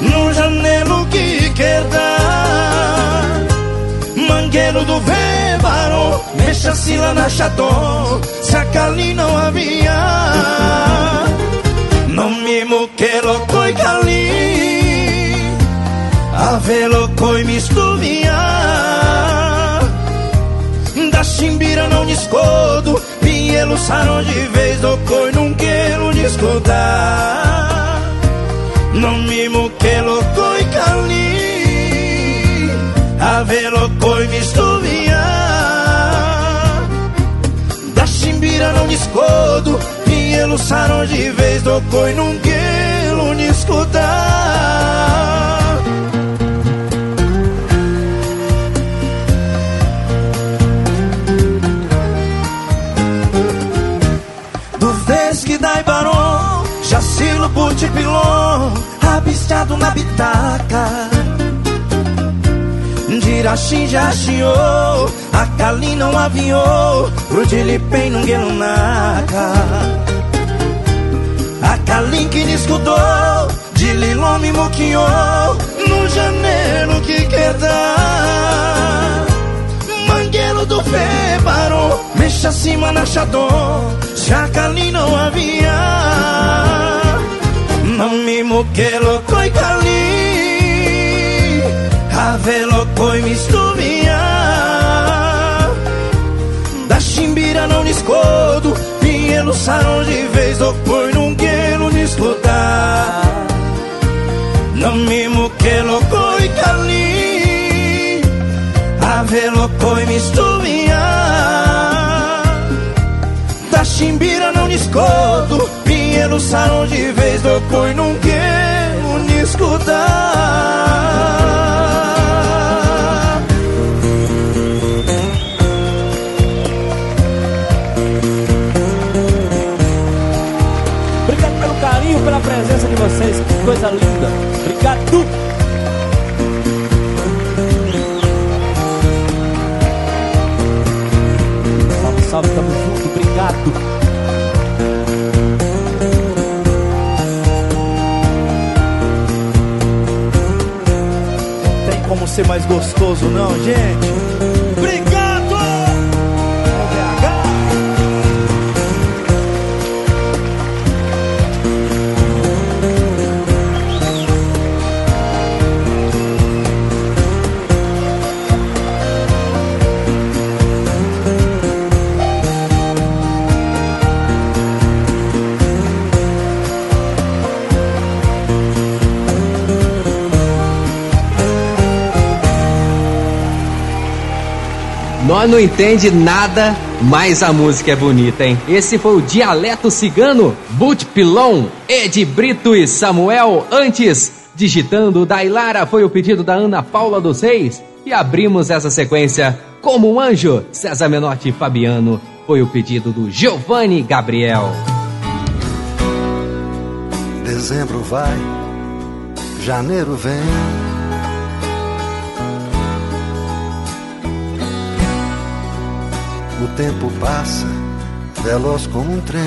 no janelo que quer dar. Mangueiro do Vébarão, mexa-se lá na chaton, se a calim não havia. Não me moqueiro coi calim. A velo coi mistuminha. Da chimbira não descodo, pinhelo sarão de vez do coi num quero descodar. Não mimo que locoi cali. A velo coi mistuminha. Da chimbira não descodo, pinhelo sarão de vez do coi num quero descodar. Dai barão, jacilo butipilão, absteado na bitaca. Jiraxim já chiou, a calim não aviou, pro dilipem não guelunaca. A calim que lhe escudou, dililome moquinhou, no janelo que quer dar. Mangueiro do pé barão, mexa acima na chadon, Chacali não havia. Não me moquelo coi cali. A velo coi mistuminha. Da chimbira não lhe escodo, pelo sarão de vez, foi não quero disputar. Lo mismo que loco y cali, a ver loco y mistubiá. Da chimbira não escondo, pinheiro sarão de vez, loco e não quero escutar. Pela presença de vocês, que coisa linda. Obrigado. Salve, salve, tamo junto, obrigado. Tem como ser mais gostoso, não, gente? Obrigado. Nós não entende nada, mas a música é bonita, hein? Esse foi o Dialeto Cigano, But Pilon, Ed Brito e Samuel. Antes, digitando Dai e Lara, foi o pedido da Ana Paula dos Reis. E abrimos essa sequência como um anjo. César Menotti e Fabiano foi o pedido do Giovanni Gabriel. Dezembro vai, janeiro vem. O tempo passa, veloz como um trem.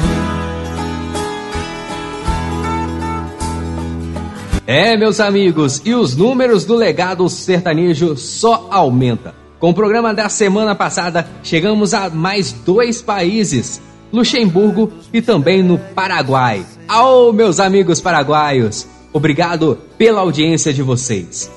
É, meus amigos, e os números do Legado Sertanejo só aumentam. Com o programa da semana passada, chegamos a mais dois países, Luxemburgo e também no Paraguai. Ao, meus amigos paraguaios, obrigado pela audiência de vocês.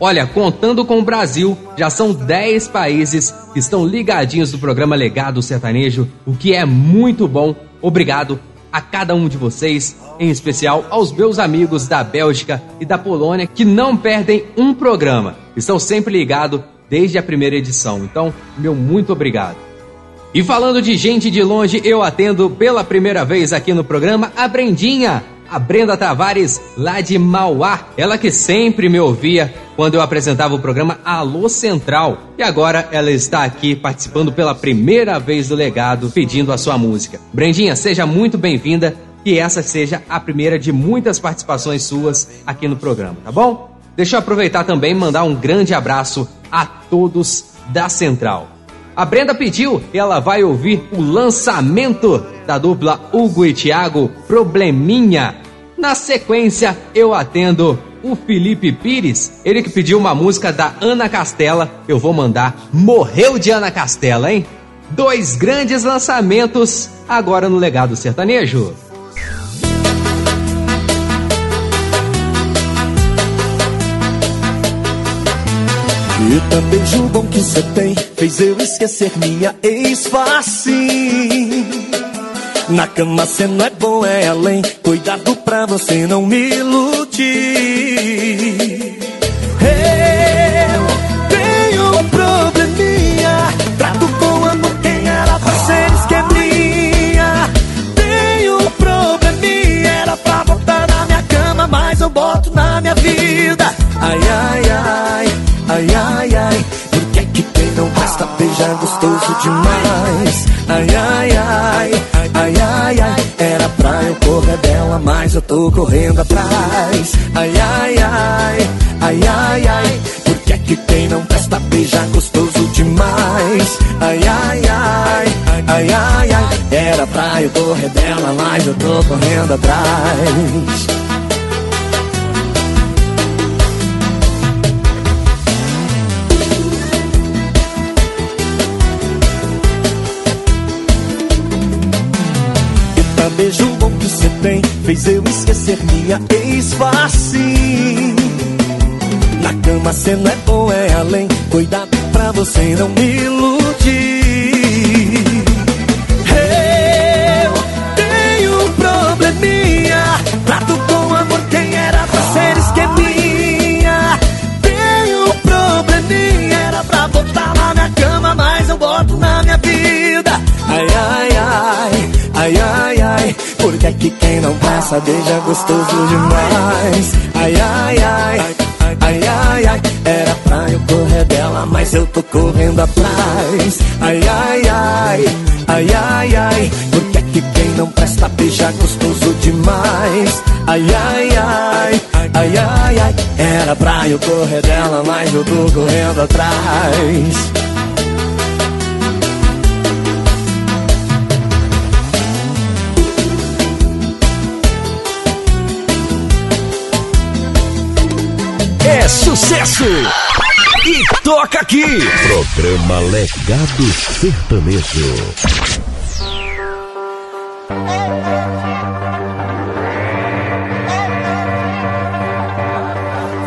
Olha, contando com o Brasil, já são dez países que estão ligadinhos do programa Legado Sertanejo, o que é muito bom. Obrigado a cada um de vocês, em especial aos meus amigos da Bélgica e da Polônia, que não perdem um programa. Estão sempre ligados desde a primeira edição. Então, meu muito obrigado. E falando de gente de longe, eu atendo pela primeira vez aqui no programa a Brendinha. A Brenda Tavares, lá de Mauá, ela que sempre me ouvia quando eu apresentava o programa Alô Central. E agora ela está aqui participando pela primeira vez do Legado, pedindo a sua música. Brendinha, seja muito bem-vinda, que essa seja a primeira de muitas participações suas aqui no programa, tá bom? Deixa eu aproveitar também e mandar um grande abraço a todos da Central. A Brenda pediu e ela vai ouvir o lançamento da dupla Hugo e Thiago, Probleminha. Na sequência, eu atendo o Felipe Pires, ele que pediu uma música da Ana Castela. Eu vou mandar Morreu de Ana Castela, hein? Dois grandes lançamentos agora no Legado Sertanejo. E também o bom que cê tem fez eu esquecer minha ex fácil. Na cama cê não é bom, é além. Cuidado pra você não me iludir. Eu tenho um probleminha. Trato com amor quem era pra ser esquebrinha. Tenho um probleminha. Era pra botar na minha cama, mas eu boto na minha vida. Ai, ai, ai. Ai, ai, ai, por que é que quem não gosta beija gostoso demais? Ai, ai, ai, ai, ai, ai, era pra eu correr dela, mas eu tô correndo atrás. Ai, ai, ai, ai, ai, ai, por que é que quem não gosta beija gostoso demais? Ai, ai, ai, ai, ai, ai, era pra eu correr dela, mas eu tô correndo atrás. Beijo bom que cê tem fez eu esquecer minha ex-face. Na cama cê não é bom, é além. Cuidado pra você não me iludir. Eu que quem não passa beija gostoso demais. Ai, ai, ai, ai, ai, ai, era pra eu correr dela, mas eu tô correndo atrás. Ai, ai, ai, ai, ai, ai, porque é que quem não presta beija gostoso demais. Ai, ai, ai, ai, ai, ai, era pra eu correr dela, mas eu tô correndo atrás. É sucesso! E toca aqui! Programa Legado Sertanejo.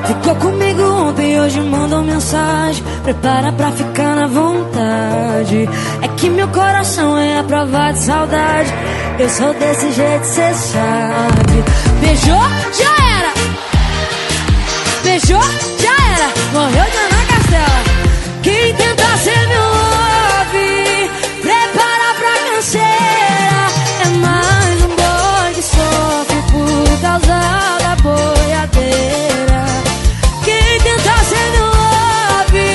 Ficou comigo ontem, hoje mandou mensagem. Prepara pra ficar na vontade. É que meu coração é a prova de saudade. Eu sou desse jeito, cê sabe. Beijou? Já era! Beijou, já era, morreu de Ana Castela. Quem tentar ser meu love, prepara pra canseira. É mais um boy que sofre por causa da boiadeira. Quem tentar ser meu love,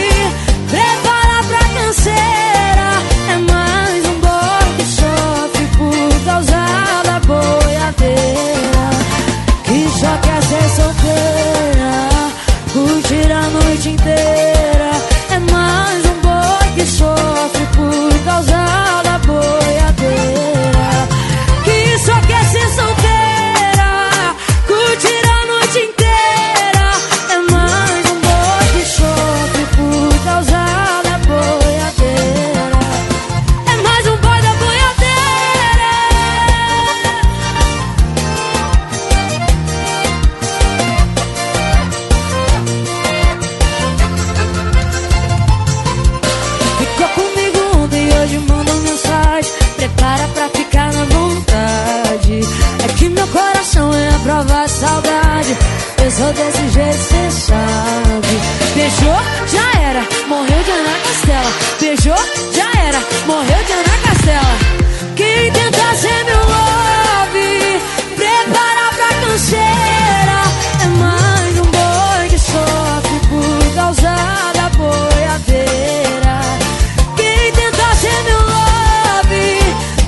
prepara pra canseira. É mais um boy que sofre por causa da boiadeira. Que só quer ser solteira, curtir a noite inteira. É mais um boi que sofre por causa da boiadeira. Que só quer ser solteira, curtir a noite inteira. É mais um boi que sofre por causa da boiadeira. É mais um boi da boiadeira. Prepara pra ficar na vontade. É que meu coração é a prova de saudade. Eu sou desse jeito, cê sabe. Beijou, já era, morreu de Ana Castela. Beijou, já era, morreu de Ana Castela. Quem tenta ser meu love, prepara pra canseira. É mais um boi que sofre por causa da boiadeira. Quem tenta ser meu love,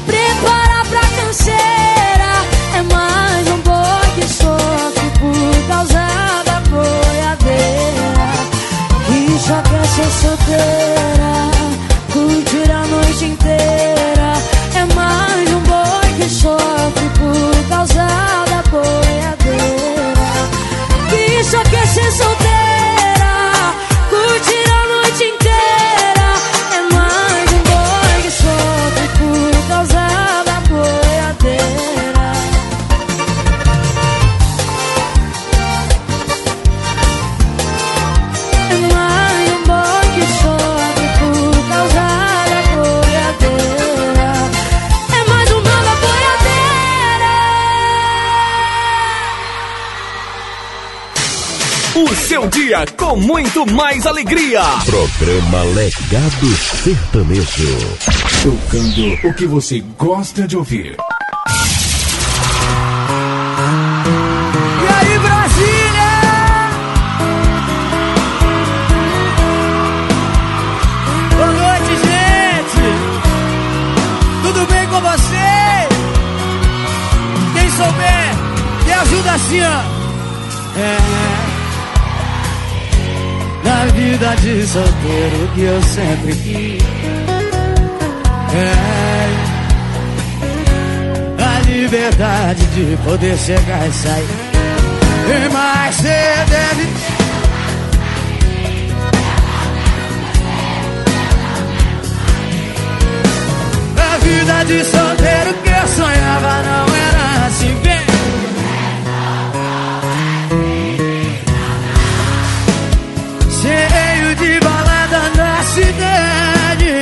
prepara pra canseira. É mais um boi que sofre por causa da boiadeira. Que só quer ser solteira, curtir a noite inteira. É mais um boi que sofre por causa da boiadeira. Que só quer ser solteira, curtir a noite inteira. É mais um boi que sofre por causa da boiadeira. É mais um boi que sofre por causa da boiadeira. É mais um boi da boiadeira. O seu dia com muito mais alegria. Programa Legado Sertanejo. Tocando o que você gosta de ouvir. E aí, Brasília! Boa noite, gente! Tudo bem com vocês? Quem souber, me ajuda assim, ó. É na vida de solteiro que eu sempre quis. É a liberdade de poder chegar e sair. E mais cê deve. A vida de solteiro que eu sonhava não era assim, bem. Cheio de balada na cidade.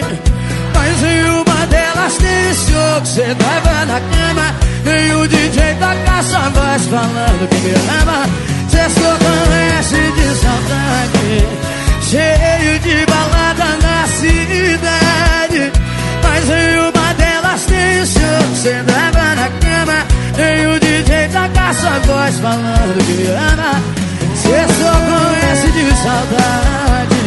Mas nenhuma delas tem show que cê tava na cama. Nem o D J toca sua voz falando que me ama. Cê só conhece de saudade. Cheio de balada na cidade. Mas nenhuma delas tem show que cê tava na cama. Nem o a sua voz falando que ama. Você só conhece de saudade.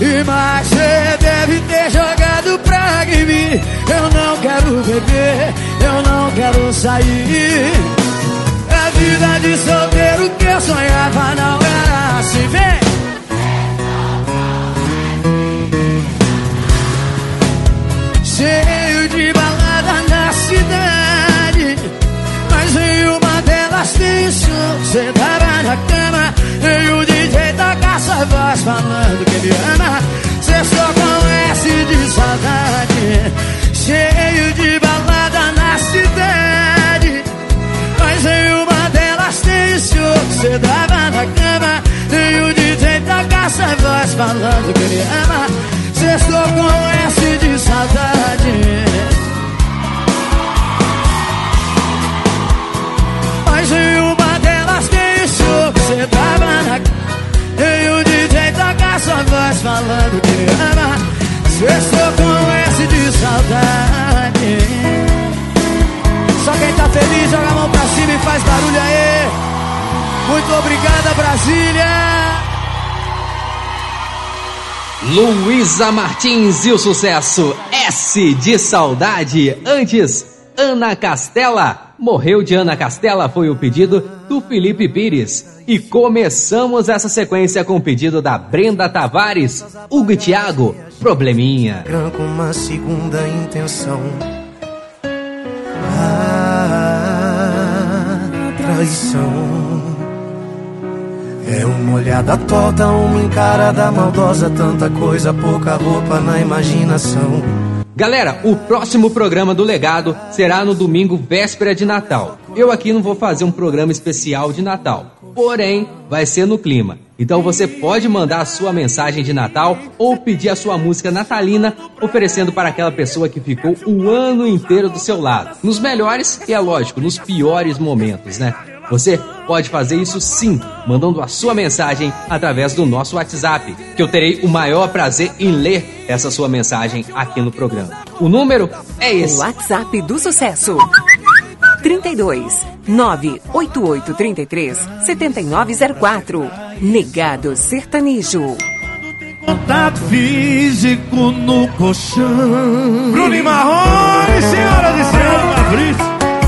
E mais você deve ter jogado praga em mim. Eu não quero beber, eu não quero sair. A vida de solteiro que eu sonhava não era assim, vem. Cheio de balada na cidade, mas em uma delas tem som. Você tava na cama e o D J toca sua voz falando que me ama. Cê só conhece de saudade. Cheio de balada na cidade, mas em uma delas tem som. Você tava na cama e o D J toca sua voz falando que me ama. Cê só conhece de saudade. Mas em uma delas tem show que cê tava na... E o D J toca sua voz falando que me ama. Cê só conhece de saudade. Só quem tá feliz joga a mão pra cima e faz barulho aí. Muito obrigada, Brasília. Luísa Martins e o sucesso S de Saudade. Antes, Ana Castela. Morreu de Ana Castela foi o pedido do Felipe Pires. E começamos essa sequência com o pedido da Brenda Tavares, Hugo e Thiago, Probleminha. Arranco uma segunda intenção. A traição é uma olhada torta, uma encarada maldosa, tanta coisa, pouca roupa na imaginação. Galera, o próximo programa do Legado será no domingo, véspera de Natal. Eu aqui não vou fazer um programa especial de Natal, porém, vai ser no clima. Então você pode mandar a sua mensagem de Natal ou pedir a sua música natalina, oferecendo para aquela pessoa que ficou o ano inteiro do seu lado. Nos melhores e, é lógico, nos piores momentos, né? Você pode fazer isso sim, mandando a sua mensagem através do nosso WhatsApp, que eu terei o maior prazer em ler essa sua mensagem aqui no programa. O número é esse. O WhatsApp do Sucesso. trinta e dois, nove oito oito, trinta e três, setenta e nove zero quatro. Legado Sertanejo. Contato físico no colchão. Bruno e Marrone, senhoras e senhores,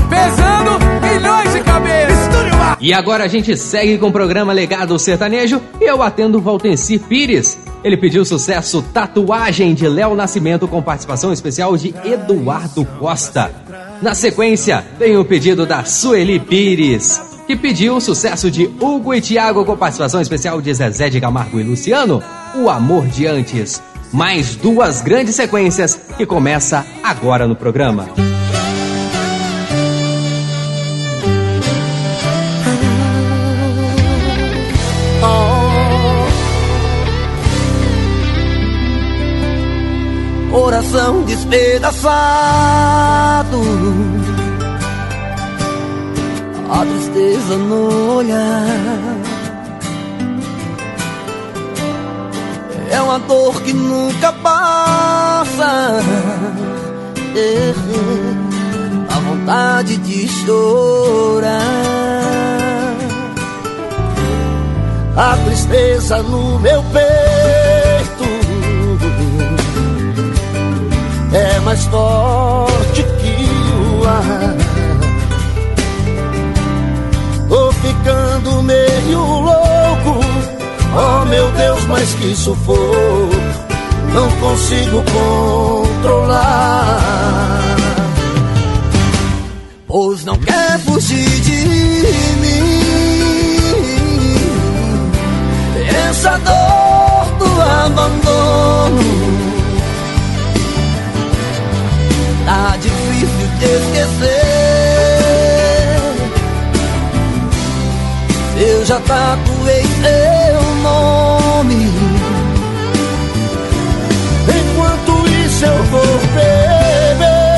pesando milhões de cabeças. E agora a gente segue com o programa Legado Sertanejo e eu atendo o Valtenci Pires. Ele pediu o sucesso Tatuagem, de Léo Nascimento, com participação especial de Eduardo Costa. Na sequência, tem o pedido da Sueli Pires, que pediu o sucesso de Hugo e Thiago, com participação especial de Zezé de Camargo e Luciano, O Amor de Antes. Mais duas grandes sequências que começa agora no programa. Coração despedaçado, a tristeza no olhar, é uma dor que nunca passa, é a vontade de chorar, a tristeza no meu peito é mais forte que o ar. Tô ficando meio louco, oh meu Deus, mas que sufoco, não consigo controlar. Pois não quer fugir de mim, essa dor do abandono. Tá difícil de esquecer, eu já tatuei teu nome. Enquanto isso eu vou beber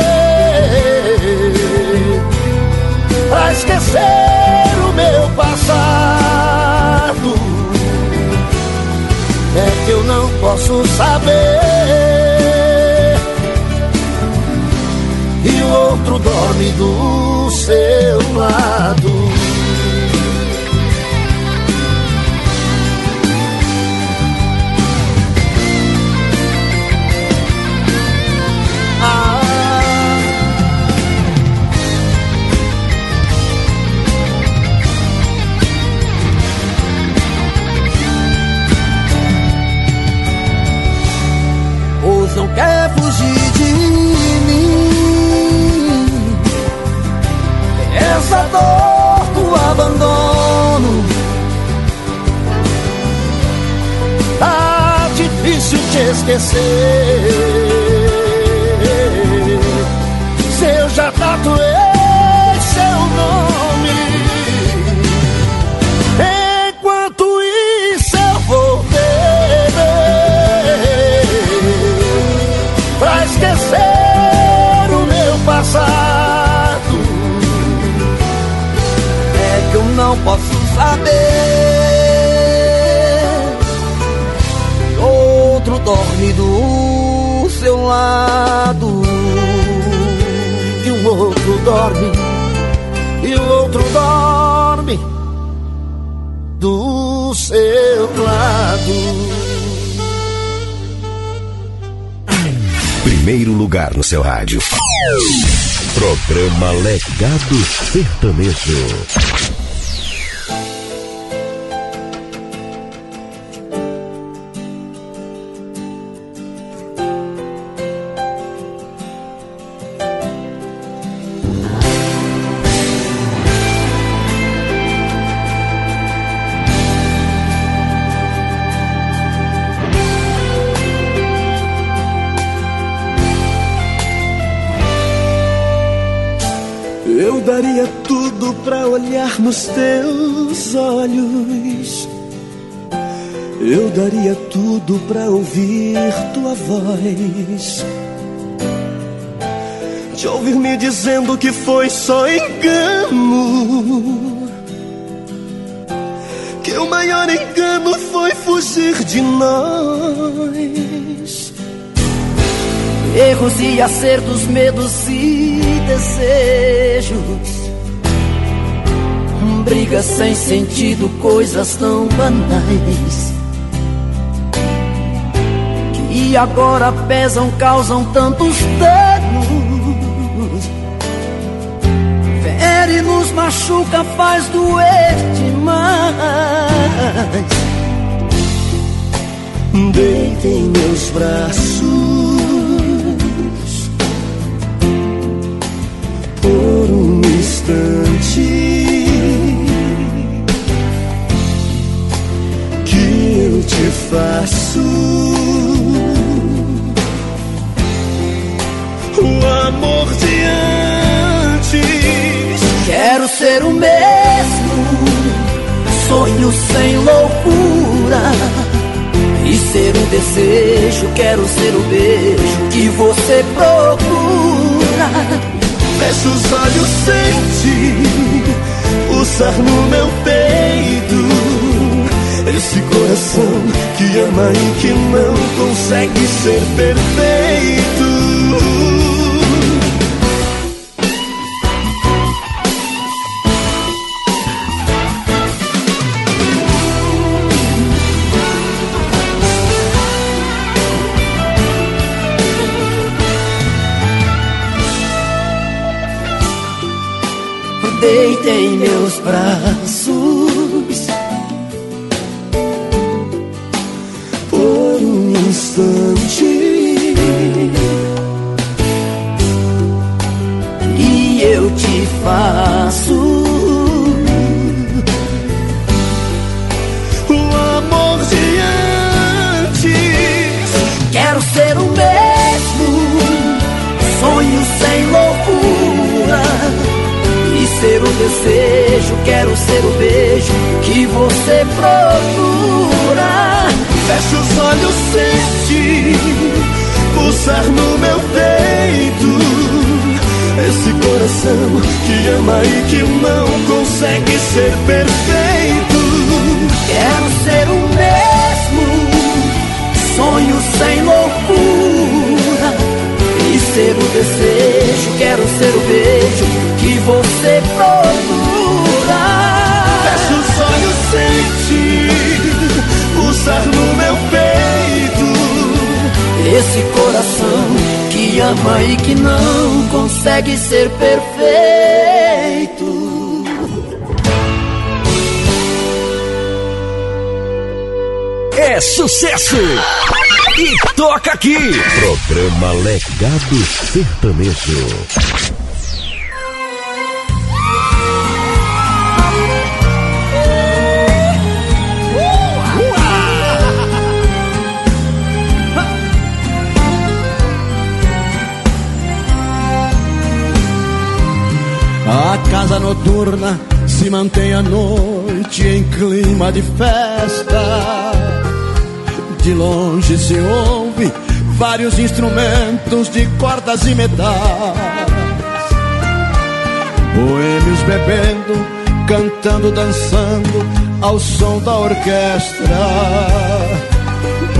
pra esquecer o meu passado. eu não posso saber, e o outro dorme do seu lado. Não quer fugir de mim, essa dor do abandono. Tá difícil te esquecer, se eu já tatuei seu nome. Enquanto isso eu vou esquecer o meu passado, é que eu não posso saber, outro dorme do seu lado, e um outro dorme, e o outro dorme do seu lado. Primeiro lugar no seu rádio. Programa Legado Sertanejo. Nos teus olhos, eu daria tudo pra ouvir tua voz, te ouvir me dizendo que foi só engano, que o maior engano foi fugir de nós. Erros e acertos, medos e desejos, brigas sem sentido, coisas tão banais que agora pesam, causam tantos danos. Fere, nos machuca, faz doer demais. Deita em meus braços por um instante, te faço o amor de antes. Quero ser o mesmo, sonho sem loucura, e ser o desejo, quero ser o beijo que você procura. Fecha os olhos, sente pulsar no meu peito esse coração que ama e que não consegue ser perfeito. Deita em meus braços e eu te faço o amor de antes. Quero ser o mesmo, sonho sem loucura, e ser o desejo, quero ser o beijo que você procura. Fecha os olhos, sente pulsar no meu peito esse coração que ama e que não consegue ser perfeito. Quero ser o mesmo, esse coração que ama e que não consegue ser perfeito. É sucesso! E toca aqui! Programa Legado Sertanejo. A casa noturna se mantém à noite em clima de festa. De longe se ouve vários instrumentos de cordas e metais. Boêmios bebendo, cantando, dançando ao som da orquestra.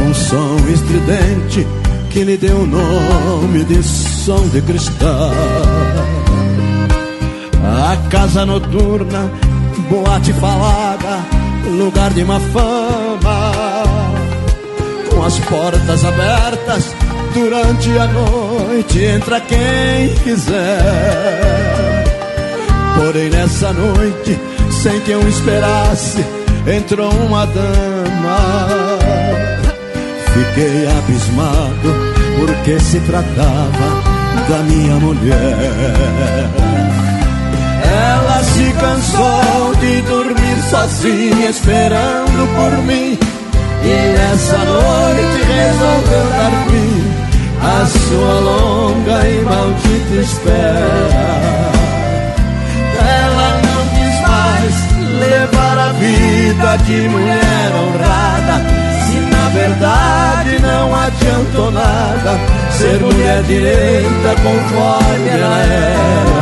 Um som estridente que lhe deu o nome de som de cristal. A casa noturna, boate falada, lugar de má fama. Com as portas abertas, durante a noite entra quem quiser. Porém nessa noite, sem que eu esperasse, entrou uma dama. Fiquei abismado, porque se tratava da minha mulher. Ela se cansou de dormir sozinha esperando por mim, e nessa noite resolveu dar fim à sua longa e maldita espera. Ela não quis mais levar a vida de mulher honrada, se na verdade não adiantou nada ser mulher direita conforme ela era.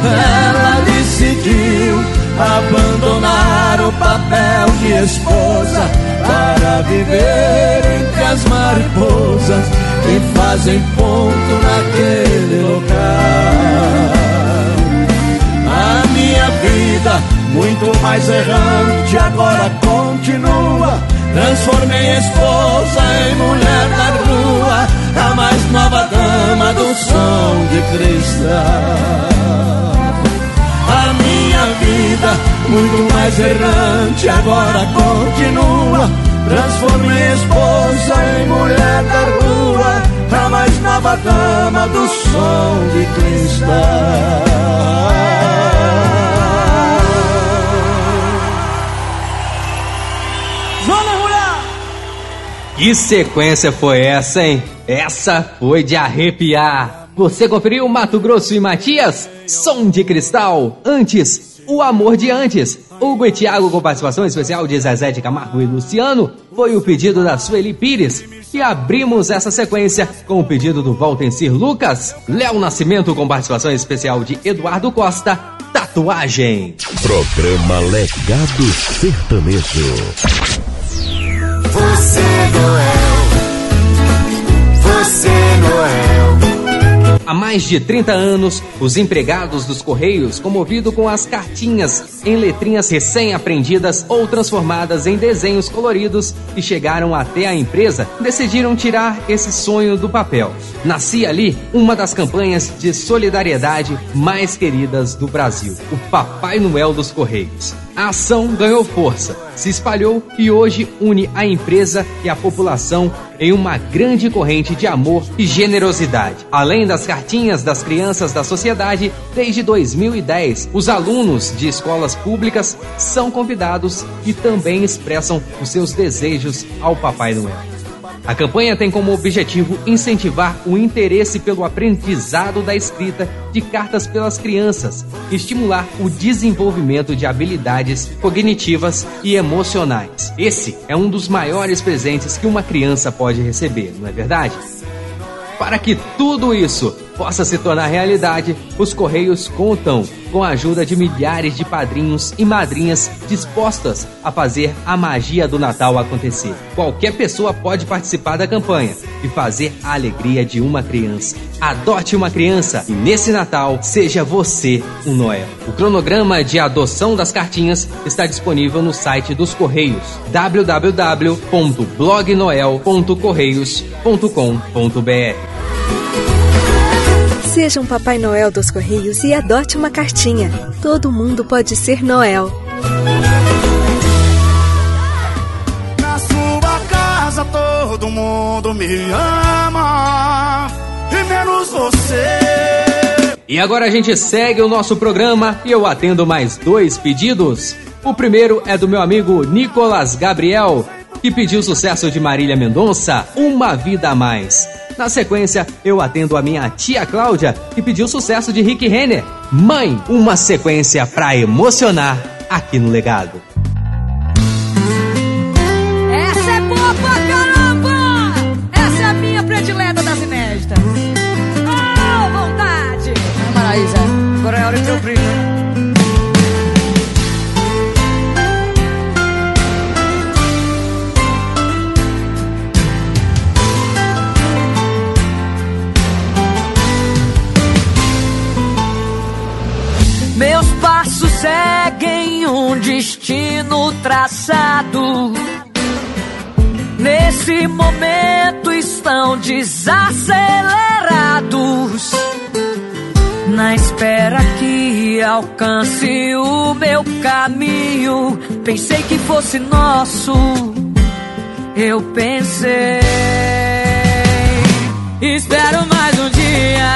Ela decidiu abandonar o papel de esposa para viver entre as mariposas que fazem ponto naquele lugar. A minha vida, muito mais errante, agora continua. Transformei a esposa em mulher da rua, a mais nova dama do som de cristal. A minha vida, muito mais errante, agora continua. Transformei a esposa em mulher da rua, a mais nova dama do som de cristal. Vamos, mulher! Que sequência foi essa, hein? Essa foi de arrepiar! Você conferiu Mato Grosso e Matias, Som de Cristal, antes, O Amor de Antes. Hugo e Thiago com participação especial de Zezé de Camargo e Luciano, foi o pedido da Sueli Pires. E abrimos essa sequência com o pedido do Valtencir Lucas, Léo Nascimento com participação especial de Eduardo Costa, Tatuagem. Programa Legado Sertanejo. Você Noel, você Noel. Há mais de trinta anos, os empregados dos Correios, comovidos com as cartinhas em letrinhas recém-aprendidas ou transformadas em desenhos coloridos que chegaram até a empresa, decidiram tirar esse sonho do papel. Nascia ali uma das campanhas de solidariedade mais queridas do Brasil, o Papai Noel dos Correios. A ação ganhou força, se espalhou e hoje une a empresa e a população em uma grande corrente de amor e generosidade. Além das cartinhas das crianças da sociedade, desde dois mil e dez, os alunos de escolas públicas são convidados e também expressam os seus desejos ao Papai Noel. A campanha tem como objetivo incentivar o interesse pelo aprendizado da escrita de cartas pelas crianças, estimular o desenvolvimento de habilidades cognitivas e emocionais. Esse é um dos maiores presentes que uma criança pode receber, não é verdade? Para que tudo isso possa se tornar realidade, os Correios contam com a ajuda de milhares de padrinhos e madrinhas dispostas a fazer a magia do Natal acontecer. Qualquer pessoa pode participar da campanha e fazer a alegria de uma criança. Adote uma criança e nesse Natal seja você um Noel. O cronograma de adoção das cartinhas está disponível no site dos Correios, w w w ponto blog noel ponto correios ponto com ponto b r. Seja um Papai Noel dos Correios e adote uma cartinha. Todo mundo pode ser Noel. Na sua casa todo mundo me ama, e menos você. E agora a gente segue o nosso programa e eu atendo mais dois pedidos. O primeiro é do meu amigo Nicolas Gabriel, que pediu o sucesso de Marília Mendonça, Uma Vida a Mais. Na sequência, eu atendo a minha tia Cláudia, que pediu o sucesso de Rick Renner, Mãe, uma sequência pra emocionar aqui no Legado. Essa é boa pra caramba! Essa é a minha predileta das inéditas. Oh, vontade! É, Maraísa, agora é hora de meu primo. Meus passos seguem um destino traçado. Nesse momento estão desacelerados, na espera que alcance o meu caminho. Pensei que fosse nosso, eu pensei. Espero mais um dia,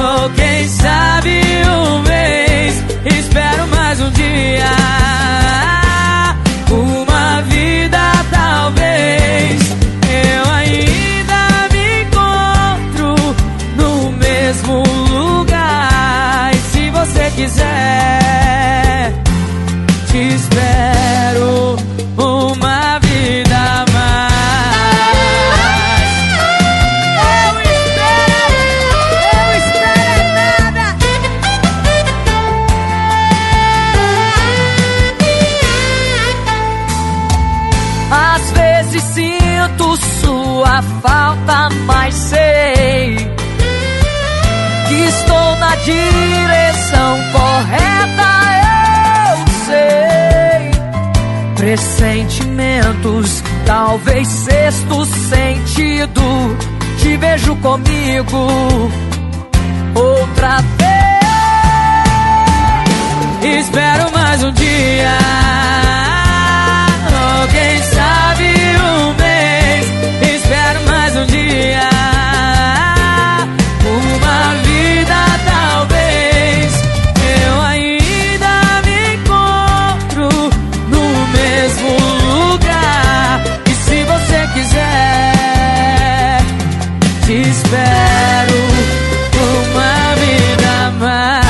ou quem sabe um mês. Espero mais um dia, uma vida talvez. Eu ainda me encontro no mesmo lugar, e se você quiser, te espero uma vida a mais. Falta, mas sei que estou na direção correta. Eu sei, pressentimentos, talvez sexto sentido. Te vejo comigo outra vez. Espero mais um dia, alguém sabe o meu. Espero mais um dia, uma vida talvez. Eu ainda me encontro no mesmo lugar, e se você quiser, te espero uma vida a mais.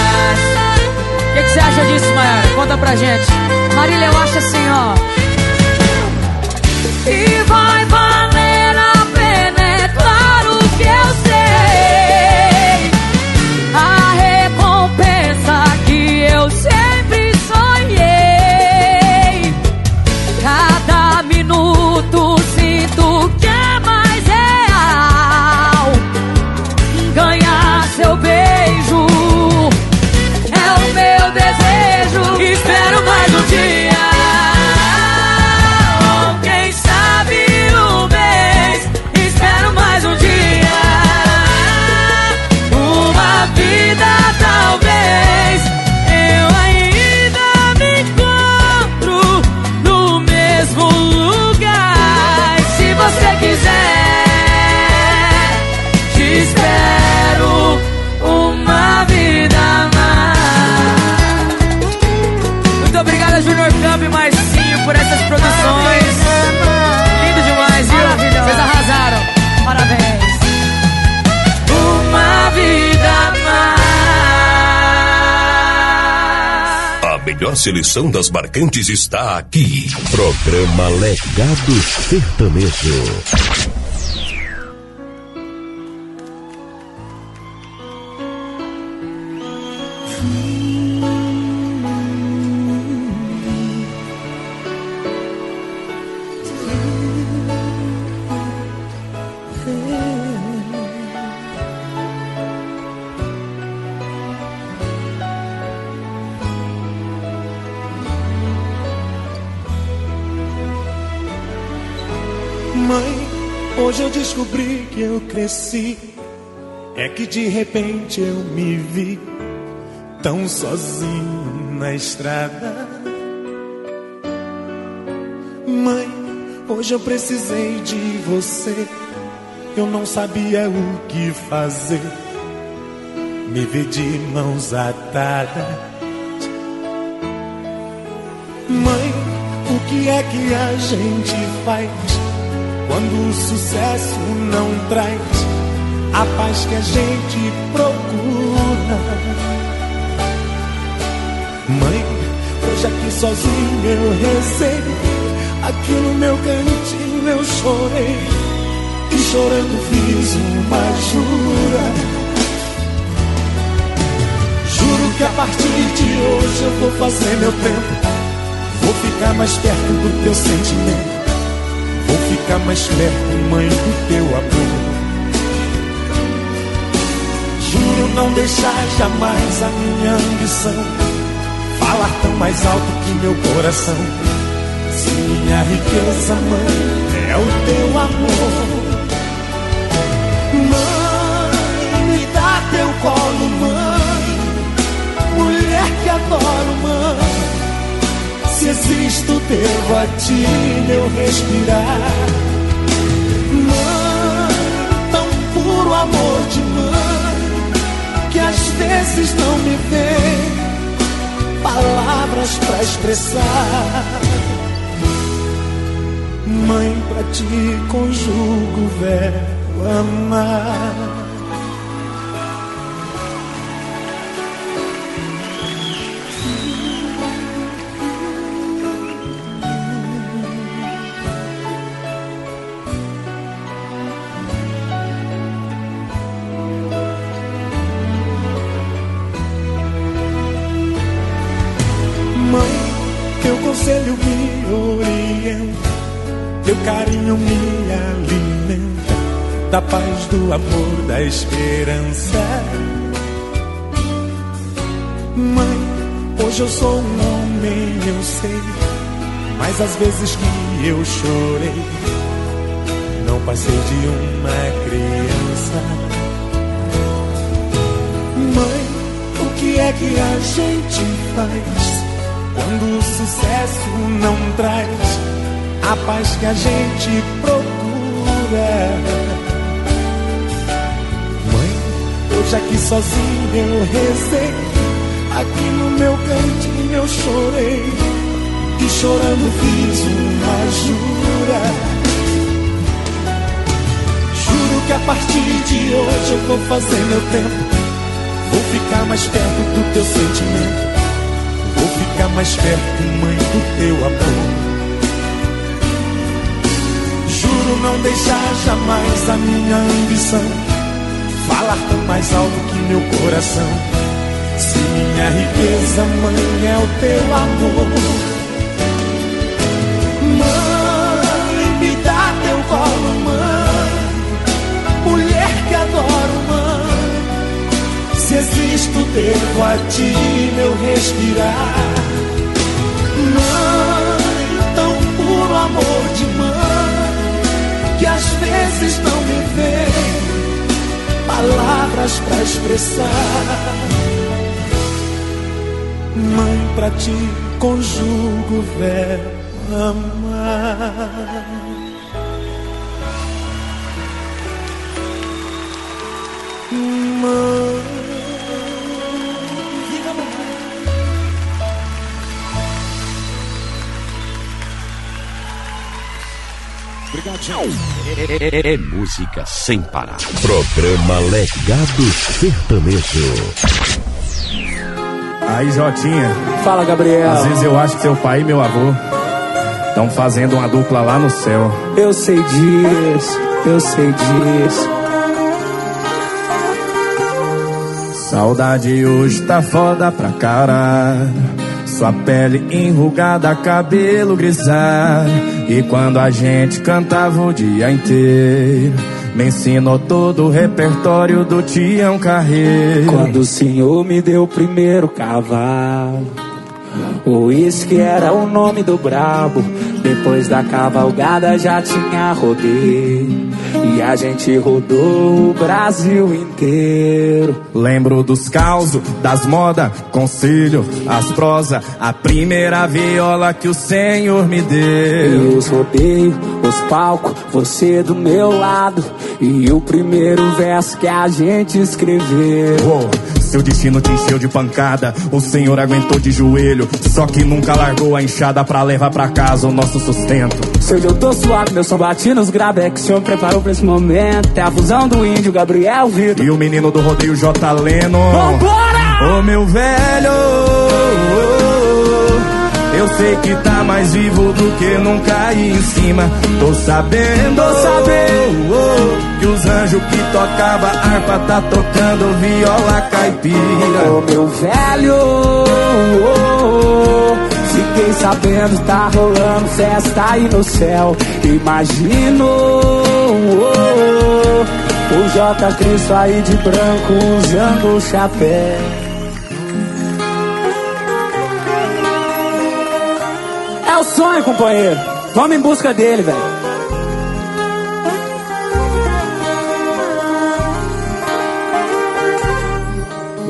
O que, que você acha disso, Maria? Conta pra gente. Marília, eu acho assim, ó. E vai, vai. A seleção das marcantes está aqui. Programa Legado Sertanejo. Mãe, hoje eu descobri que eu cresci. É que de repente eu me vi tão sozinho na estrada. Mãe, hoje eu precisei de você. Eu não sabia o que fazer. Me vi de mãos atadas. Mãe, o que é que a gente faz quando o sucesso não traz a paz que a gente procura? Mãe, hoje aqui sozinho eu rezei, aqui no meu cantinho eu chorei, e chorando fiz uma jura. Juro que a partir de hoje eu vou fazer meu tempo, vou ficar mais perto do teu sentimento, vou ficar mais perto, mãe, do teu amor. Juro não deixar jamais a minha ambição falar tão mais alto que meu coração. Se minha riqueza, mãe, é o teu amor. Mãe, me dá teu colo, mãe, mulher que adoro, mãe. Se existo, devo a ti meu respirar. Mãe, tão puro amor de mãe, que às vezes não me vem palavras pra expressar. Mãe, pra ti conjugo o verbo amar. Da paz, do amor, da esperança. Mãe, hoje eu sou um homem, eu sei, mas às vezes que eu chorei não passei de uma criança. Mãe, o que é que a gente faz quando o sucesso não traz a paz que a gente procura? Hoje aqui sozinho eu rezei, aqui no meu cantinho eu chorei, e chorando fiz uma jura. Juro que a partir de hoje eu vou fazer meu tempo, vou ficar mais perto do teu sentimento, vou ficar mais perto, mãe, do teu amor. Juro não deixar jamais a minha ambição falar tão mais alto que meu coração. Se minha riqueza, mãe, é o teu amor. Mãe, me dá teu colo, mãe, mulher que adoro, mãe. Se existo, devo a ti meu respirar. Mãe, tão puro amor de mãe, que às vezes não me vê palavras pra expressar. Mãe, pra ti conjugo o verbo amar. Mãe, obrigado, tchau. É, é, é, é música sem parar. Programa Legado Sertanejo. Aí, Jotinha. Fala, Gabriel. Às vezes eu acho que seu pai e meu avô estão fazendo uma dupla lá no céu. Eu sei disso, eu sei disso. Saudade hoje tá foda pra caralho. Sua pele enrugada, cabelo grisalho. E quando a gente cantava o dia inteiro, me ensinou todo o repertório do Tião Carreiro. Quando o senhor me deu o primeiro cavalo, o uísque era o nome do brabo. Depois da cavalgada já tinha rodeio e a gente rodou o Brasil inteiro. Lembro dos causos, das modas, concílio, as prosas, a primeira viola que o Senhor me deu. E os rodeios, os palcos, você do meu lado, e o primeiro verso que a gente escreveu. Oh, seu destino te encheu de pancada, o Senhor aguentou de joelho, só que nunca largou a enxada pra levar pra casa o nosso sustento. Seu eu tô suave, meu som bati nos grave, é que o Senhor preparou pra esse momento. É a fusão do índio, Gabriel Vitor, e o menino do rodeio, J. Leno. Vambora! Ô, oh, meu velho, oh, oh, eu sei que tá mais vivo do que nunca e em cima. Tô sabendo, tô sabendo, oh, oh, que os anjos que tocava harpa tá tocando viola caipira. Ô, oh, meu velho, oh, oh, oh, fiquei sabendo, tá rolando festa aí no céu. Imagino oh, oh, o J. Cristo aí de branco usando o chapéu. É o sonho, companheiro. Vamos em busca dele, velho.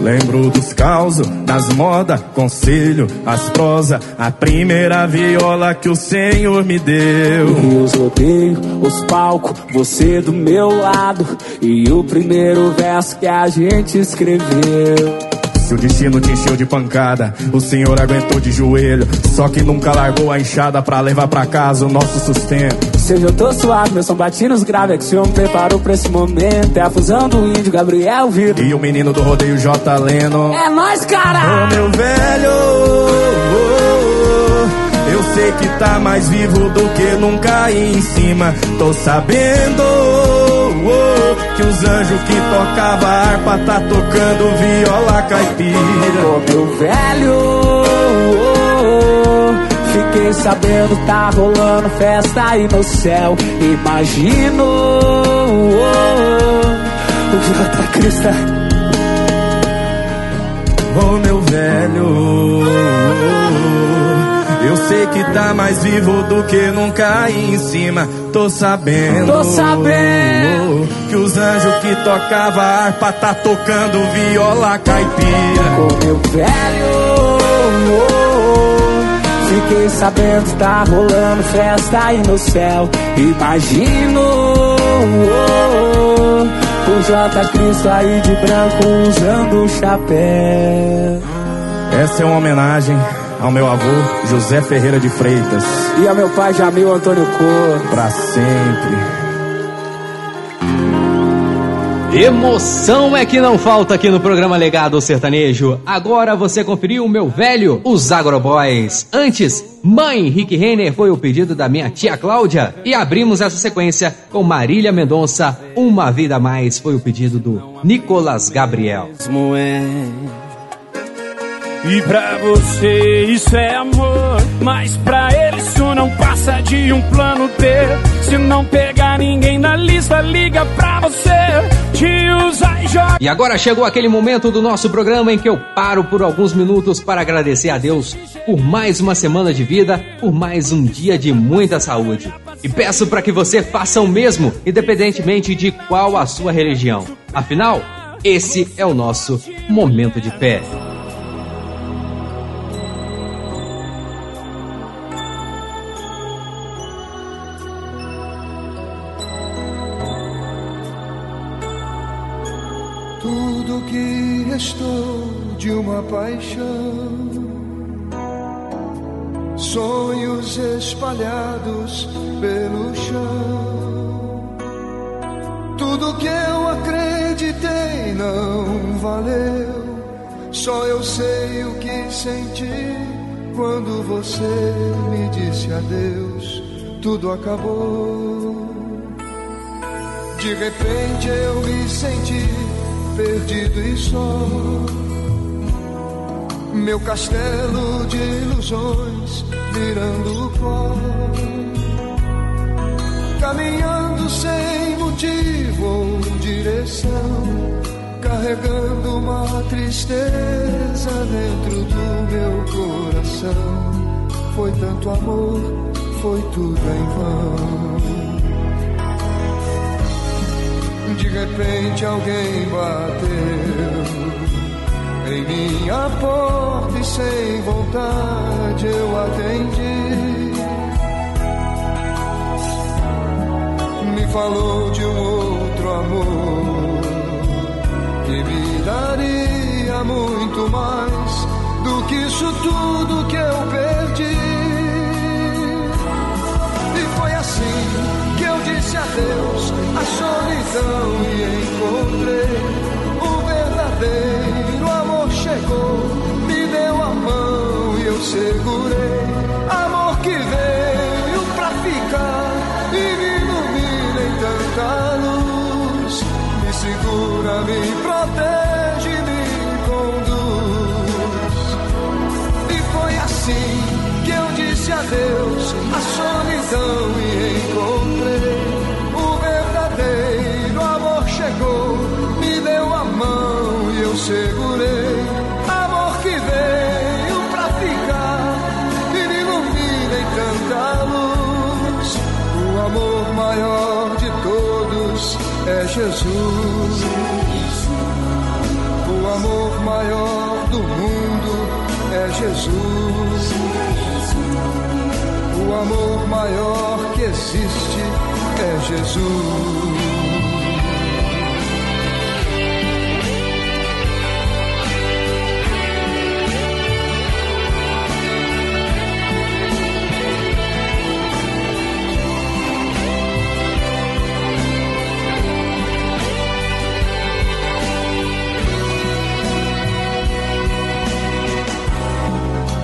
Lembro dos causos, das modas, conselho, as prosas, a primeira viola que o Senhor me deu. E os rodeios, os palcos, você do meu lado, e o primeiro verso que a gente escreveu. Seu destino te encheu de pancada, o Senhor aguentou de joelho, só que nunca largou a enxada pra levar pra casa o nosso sustento. Seja eu tô suave, meu som bati nos grave, é que o Senhor me preparou pra esse momento. É a fusão do índio, Gabriel Vitor, e o menino do rodeio, J. Leno. É nóis, cara! Ô, meu velho, oh, oh, eu sei que tá mais vivo do que nunca e em cima. Tô sabendo, oh, oh, que os anjos que tocava harpa tá tocando viola caipira. Ô, meu velho, oh, oh, fiquei sabendo, tá rolando festa aí no céu. Imagino oh, oh, o Jota Crista. Ô, meu velho, oh, oh, eu sei que tá mais vivo do que nunca aí em cima. Tô sabendo, tô sabendo que os anjos que tocava harpa tá tocando viola caipira. Ô, meu velho, oh, oh, fiquei sabendo, tá rolando festa aí no céu. Imagino oh, oh, o J. Cristo aí de branco usando o chapéu. Essa é uma homenagem ao meu avô, José Ferreira de Freitas, e ao meu pai, Jamil Antônio Cortes. Pra sempre. Emoção é que não falta aqui no programa Legado Sertanejo. Agora você conferiu o meu velho, os Agroboys. Antes, Mãe, Rick Renner, foi o pedido da minha tia Cláudia. E abrimos essa sequência com Marília Mendonça, Uma Vida a Mais, foi o pedido do Nicolas Gabriel. E pra você isso é amor, mas pra ele isso não passa de um plano B. Se não pegar ninguém na lista, liga pra você, te usa e joga. E agora chegou aquele momento do nosso programa em que eu paro por alguns minutos para agradecer a Deus por mais uma semana de vida, por mais um dia de muita saúde. E peço pra que você faça o mesmo, independentemente de qual a sua religião. Afinal, esse é o nosso Momento de Fé. Estou de uma paixão, sonhos espalhados pelo chão. Tudo que eu acreditei não valeu. Só eu sei o que senti quando você me disse adeus. Tudo acabou. De repente eu me senti perdido e só, meu castelo de ilusões virando pó, caminhando sem motivo ou direção, carregando uma tristeza dentro do meu coração. Foi tanto amor, foi tudo em vão. De repente alguém bateu em minha porta e sem vontade eu atendi. Me falou de um outro amor que me daria muito mais do que isso tudo que eu perdi. Que eu disse adeus à solidão e encontrei o verdadeiro amor. Chegou, me deu a mão e eu segurei. Amor que veio pra ficar e me ilumina em tanta luz. Me segura, me protege, me conduz. E foi assim que eu disse adeus à solidão e encontrei o verdadeiro amor. Chegou, me deu a mão e eu segurei. Amor que veio pra ficar e me ilumina em tanta luz. O amor maior de todos é Jesus. O amor maior do mundo é Jesus. O amor maior que existe é Jesus.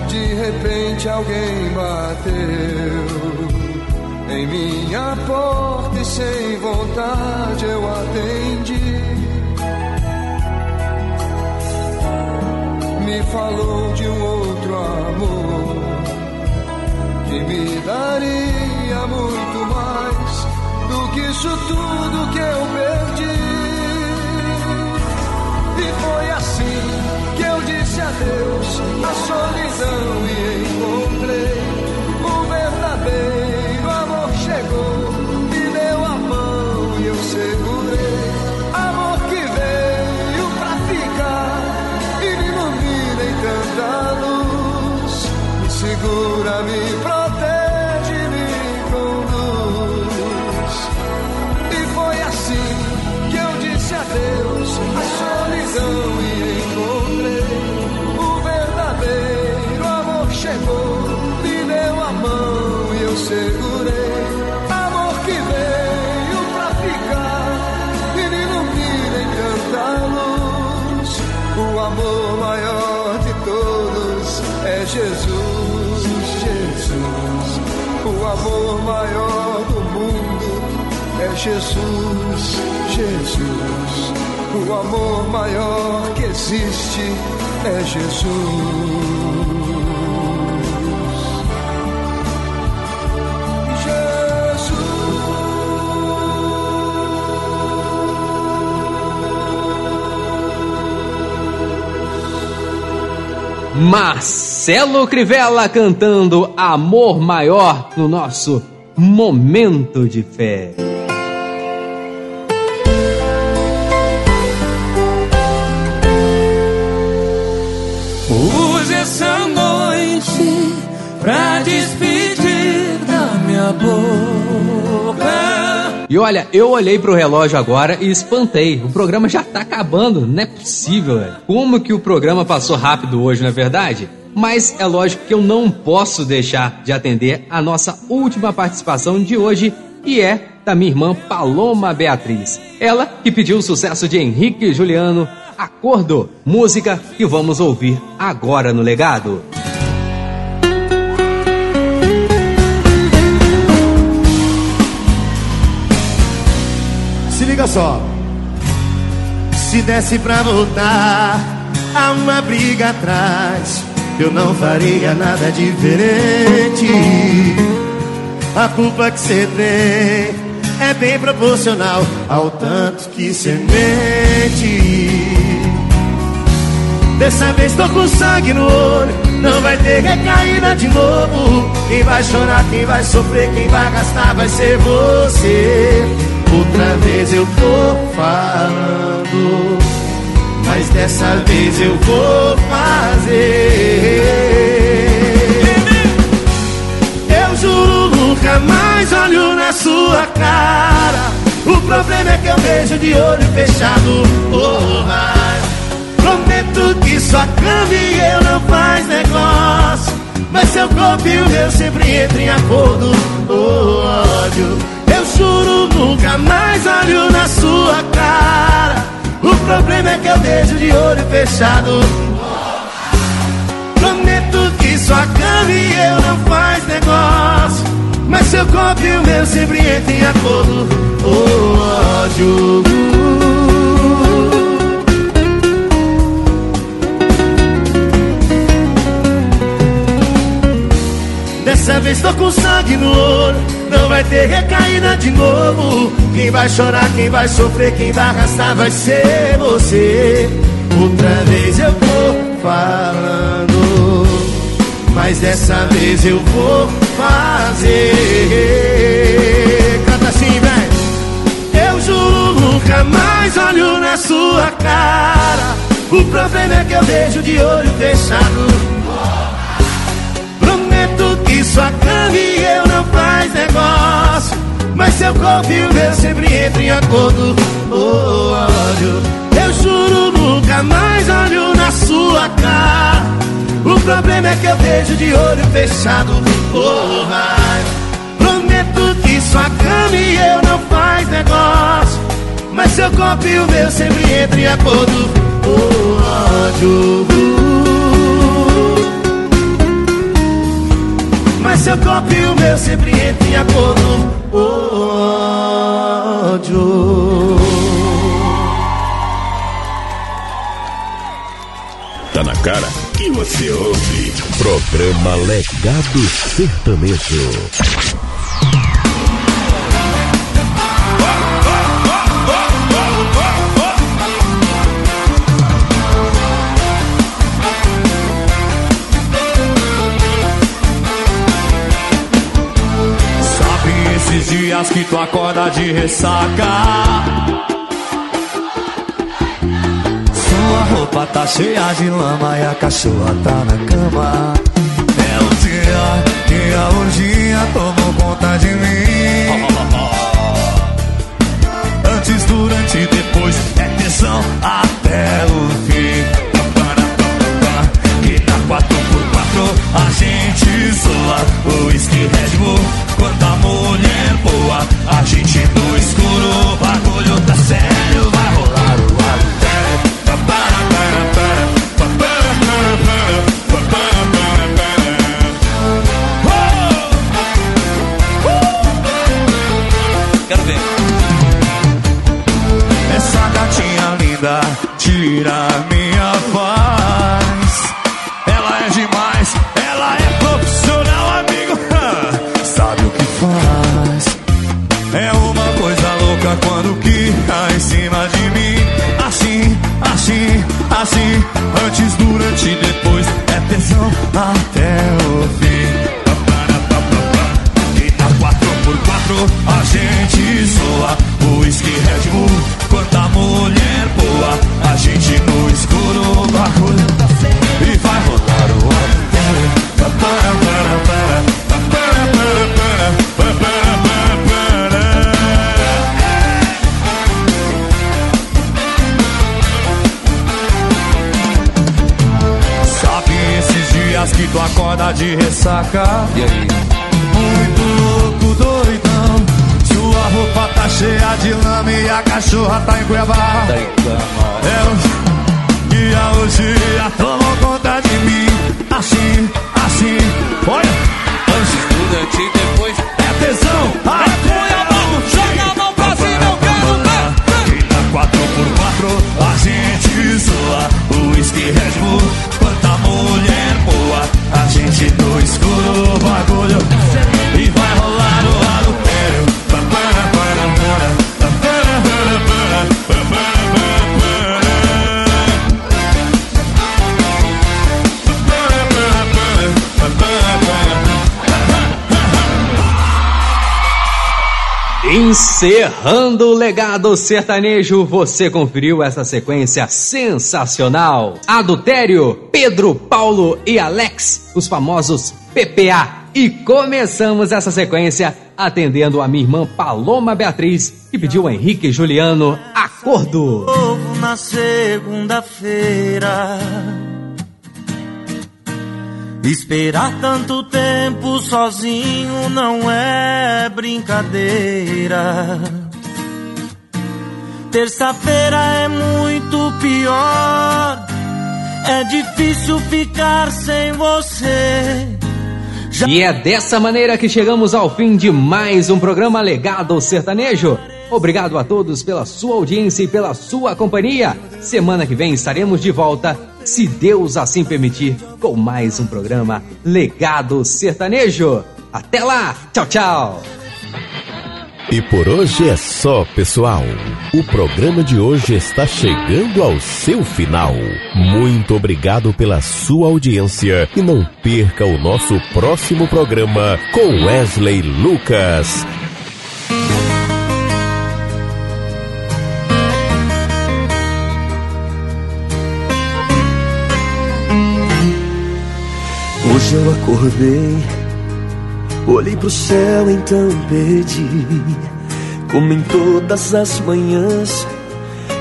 De repente alguém bateu em minha porta e sem vontade eu atendi. Me falou de um outro amor que me daria muito mais do que isso tudo que eu perdi. E foi assim que eu disse adeus à solidão e encontrei o verdadeiro amor. Chegou, me deu a mão e eu segurei. Amor que veio pra ficar e me ilumina em tanta luz. Me segura, me protege, me conduz. E foi assim que eu disse adeus à solidão e encontrei o verdadeiro amor. Chegou, me deu a mão e eu segurei. Amor que veio pra ficar e me ilumina em tanta luz. O amor maior de todos é Jesus, Jesus. O amor maior do mundo é Jesus, Jesus. O amor maior que existe é Jesus. Jesus. Marcelo Crivella cantando Amor Maior no nosso Momento de Fé. Pra despedir da minha boca. E olha, eu olhei pro relógio agora e espantei. O programa já tá acabando, não é possível, velho. Como que o programa passou rápido hoje, não é verdade? Mas é lógico que eu não posso deixar de atender a nossa última participação de hoje, e é da minha irmã Paloma Beatriz. Ela que pediu o sucesso de Henrique e Juliano, Acordo, música que vamos ouvir agora no Legado. Se liga só. Se desse pra voltar a uma briga atrás, eu não faria nada diferente. A culpa que cê tem é bem proporcional ao tanto que cê mente. Dessa vez tô com sangue no olho, Não vai ter recaída de novo. Quem vai chorar, quem vai sofrer, quem vai gastar vai ser você. Outra vez eu tô falando, mas dessa vez eu vou fazer. Eu juro, nunca mais olho na sua cara. O problema é que eu vejo de olho fechado. Oh, ai. Prometo que sua cama e eu não faz negócio, mas seu corpo e o meu sempre entram em acordo. Oh, ódio. Eu juro, nunca mais olho na sua cara. O problema é que eu vejo de olho fechado. Prometo que sua cama e eu não faz negócio, mas seu corpo e o meu sempre entram em acordo. Oh, ódio. Dessa vez tô com sangue no olho, não vai ter recaída de novo. Quem vai chorar, quem vai sofrer, quem vai arrastar vai ser você. Outra vez eu tô falando, mas dessa vez eu vou fazer. Canta assim, véi. Eu juro, nunca mais olho na sua cara. O problema é que eu vejo de olho fechado. Sua cama e eu não faz negócio, mas seu corpo e o meu sempre entra em acordo. Oh, ódio. Eu juro, nunca mais olho na sua cara. O problema é que eu vejo de olho fechado. Oh, vai. Prometo que sua cama e eu não faz negócio, mas seu corpo e o meu sempre entra em acordo. Oh, ódio. Seu corpo e o meu sempre entra em acordo. Ódio. Tá na cara que você ouve. Programa Legado Sertanejo. Dias que tu acorda de ressaca, sua roupa tá cheia de lama e a cachorra tá na cama. É o dia que a orgia tomou conta de mim. Antes, durante e depois é tesão até o fim. Que tá quatro por quatro a gente zoa. O uísque Red Bull. Quando a mulher boa, a gente no escuro, o bagulho tá sério, vai rolar o ar. Quero ver. Essa gatinha linda tira minha paz. Ela é demais, ela é profissional, amigo. Sabe o que faz? É uma coisa louca quando quica em cima de mim. Assim, assim, assim. Antes, durante e depois é tesão até o fim. E na quatro por quatro a gente zoa. O uísque Red Bull, quanta mulher boa. A gente no escuro, o bagulho tá feio e vai rodar o ar. Sabe esses dias que tu acorda de ressaca? E aí? Muito louco, doidão. Sua roupa tá cheia de lama e a cachorra tá em Cuiabá. Tá em Cuiabá. É, e a hoje já tomou conta de mim. Assim, assim, olha. Durante e depois é tesão, até a mão, joga a mão pra cima, eu quero ver. E na quatro por quatro a gente zoa. O uísque Red Bull, quanta mulher boa. A gente no escuro, o bagulho e vai rolar o adultério. Encerrando o Legado Sertanejo, você conferiu essa sequência sensacional. Adultério, Pedro, Paulo e Alex, os famosos P P A. E começamos essa sequência atendendo a minha irmã Paloma Beatriz, que pediu a Henrique e Juliano, Acordo. Novo na segunda-feira. Esperar tanto tempo sozinho não é brincadeira. Terça-feira é muito pior. É difícil ficar sem você. Já... E é dessa maneira que chegamos ao fim de mais um programa Legado Sertanejo. Obrigado a todos pela sua audiência e pela sua companhia. Semana que vem estaremos de volta, se Deus assim permitir, com mais um programa Legado Sertanejo. Até lá, tchau, tchau. E por hoje é só, pessoal. O programa de hoje está chegando ao seu final. Muito obrigado pela sua audiência e não perca o nosso próximo programa com Wesley Lucas. Hoje eu acordei, olhei pro céu, então pedi, como em todas as manhãs,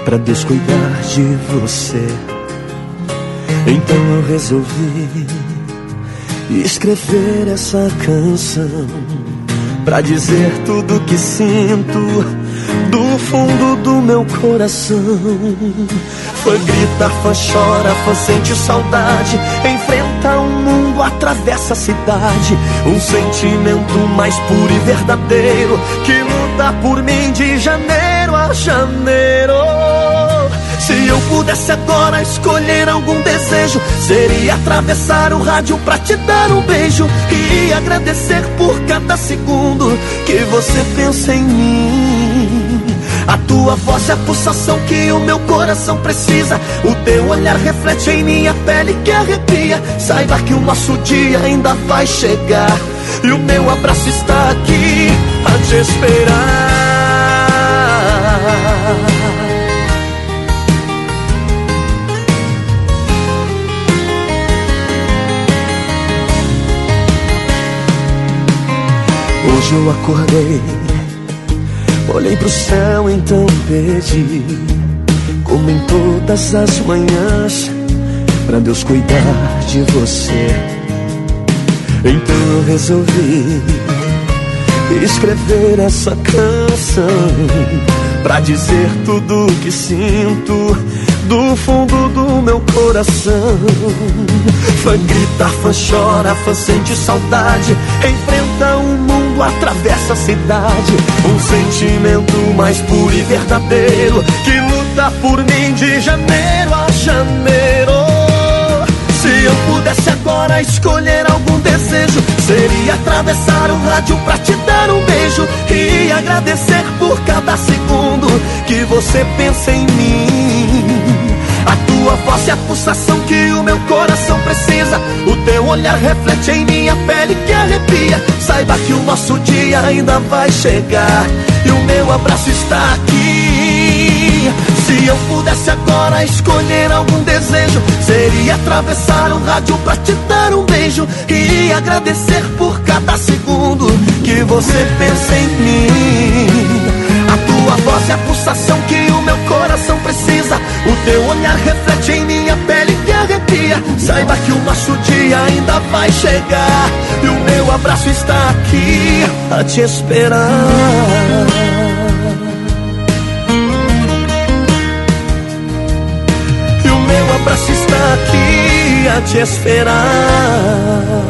pra Deus cuidar de você. Então eu resolvi escrever essa canção, pra dizer tudo que sinto do fundo do meu coração. Fã grita, fã chora, fã sente saudade, enfrenta o mundo, atravessa a cidade. Um sentimento mais puro e verdadeiro, que luta por mim de janeiro a janeiro. Se eu pudesse agora escolher algum desejo, seria atravessar o rádio pra te dar um beijo e agradecer por cada segundo que você pensa em mim. A tua voz é a pulsação que o meu coração precisa. O teu olhar reflete em minha pele que arrepia. Saiba que o nosso dia ainda vai chegar e o meu abraço está aqui a te esperar. Hoje eu acordei, olhei pro céu, então pedi, como em todas as manhãs, pra Deus cuidar de você. Então eu resolvi escrever essa canção, pra dizer tudo o que sinto do fundo do meu coração. Fã grita, fã chora, fã sente saudade, enfrenta o mundo, atravessa a cidade. Um sentimento mais puro e verdadeiro, que luta por mim de janeiro a janeiro. Se eu pudesse agora escolher algum desejo, seria atravessar o rádio pra te dar um beijo e agradecer por cada segundo que você pensa em mim. A tua voz é a pulsação que o meu coração precisa. O teu olhar reflete em minha pele que arrepia. Saiba que o nosso dia ainda vai chegar e o meu abraço está aqui. Se eu pudesse agora escolher algum desejo, seria atravessar o rádio pra te dar um beijo e agradecer por cada segundo que você pensa em mim. A tua voz é a pulsação que o meu coração precisa. O teu olhar reflete em minha pele que arrepia. Saiba que o nosso dia ainda vai chegar e o meu abraço está aqui a te esperar. E o meu abraço está aqui a te esperar.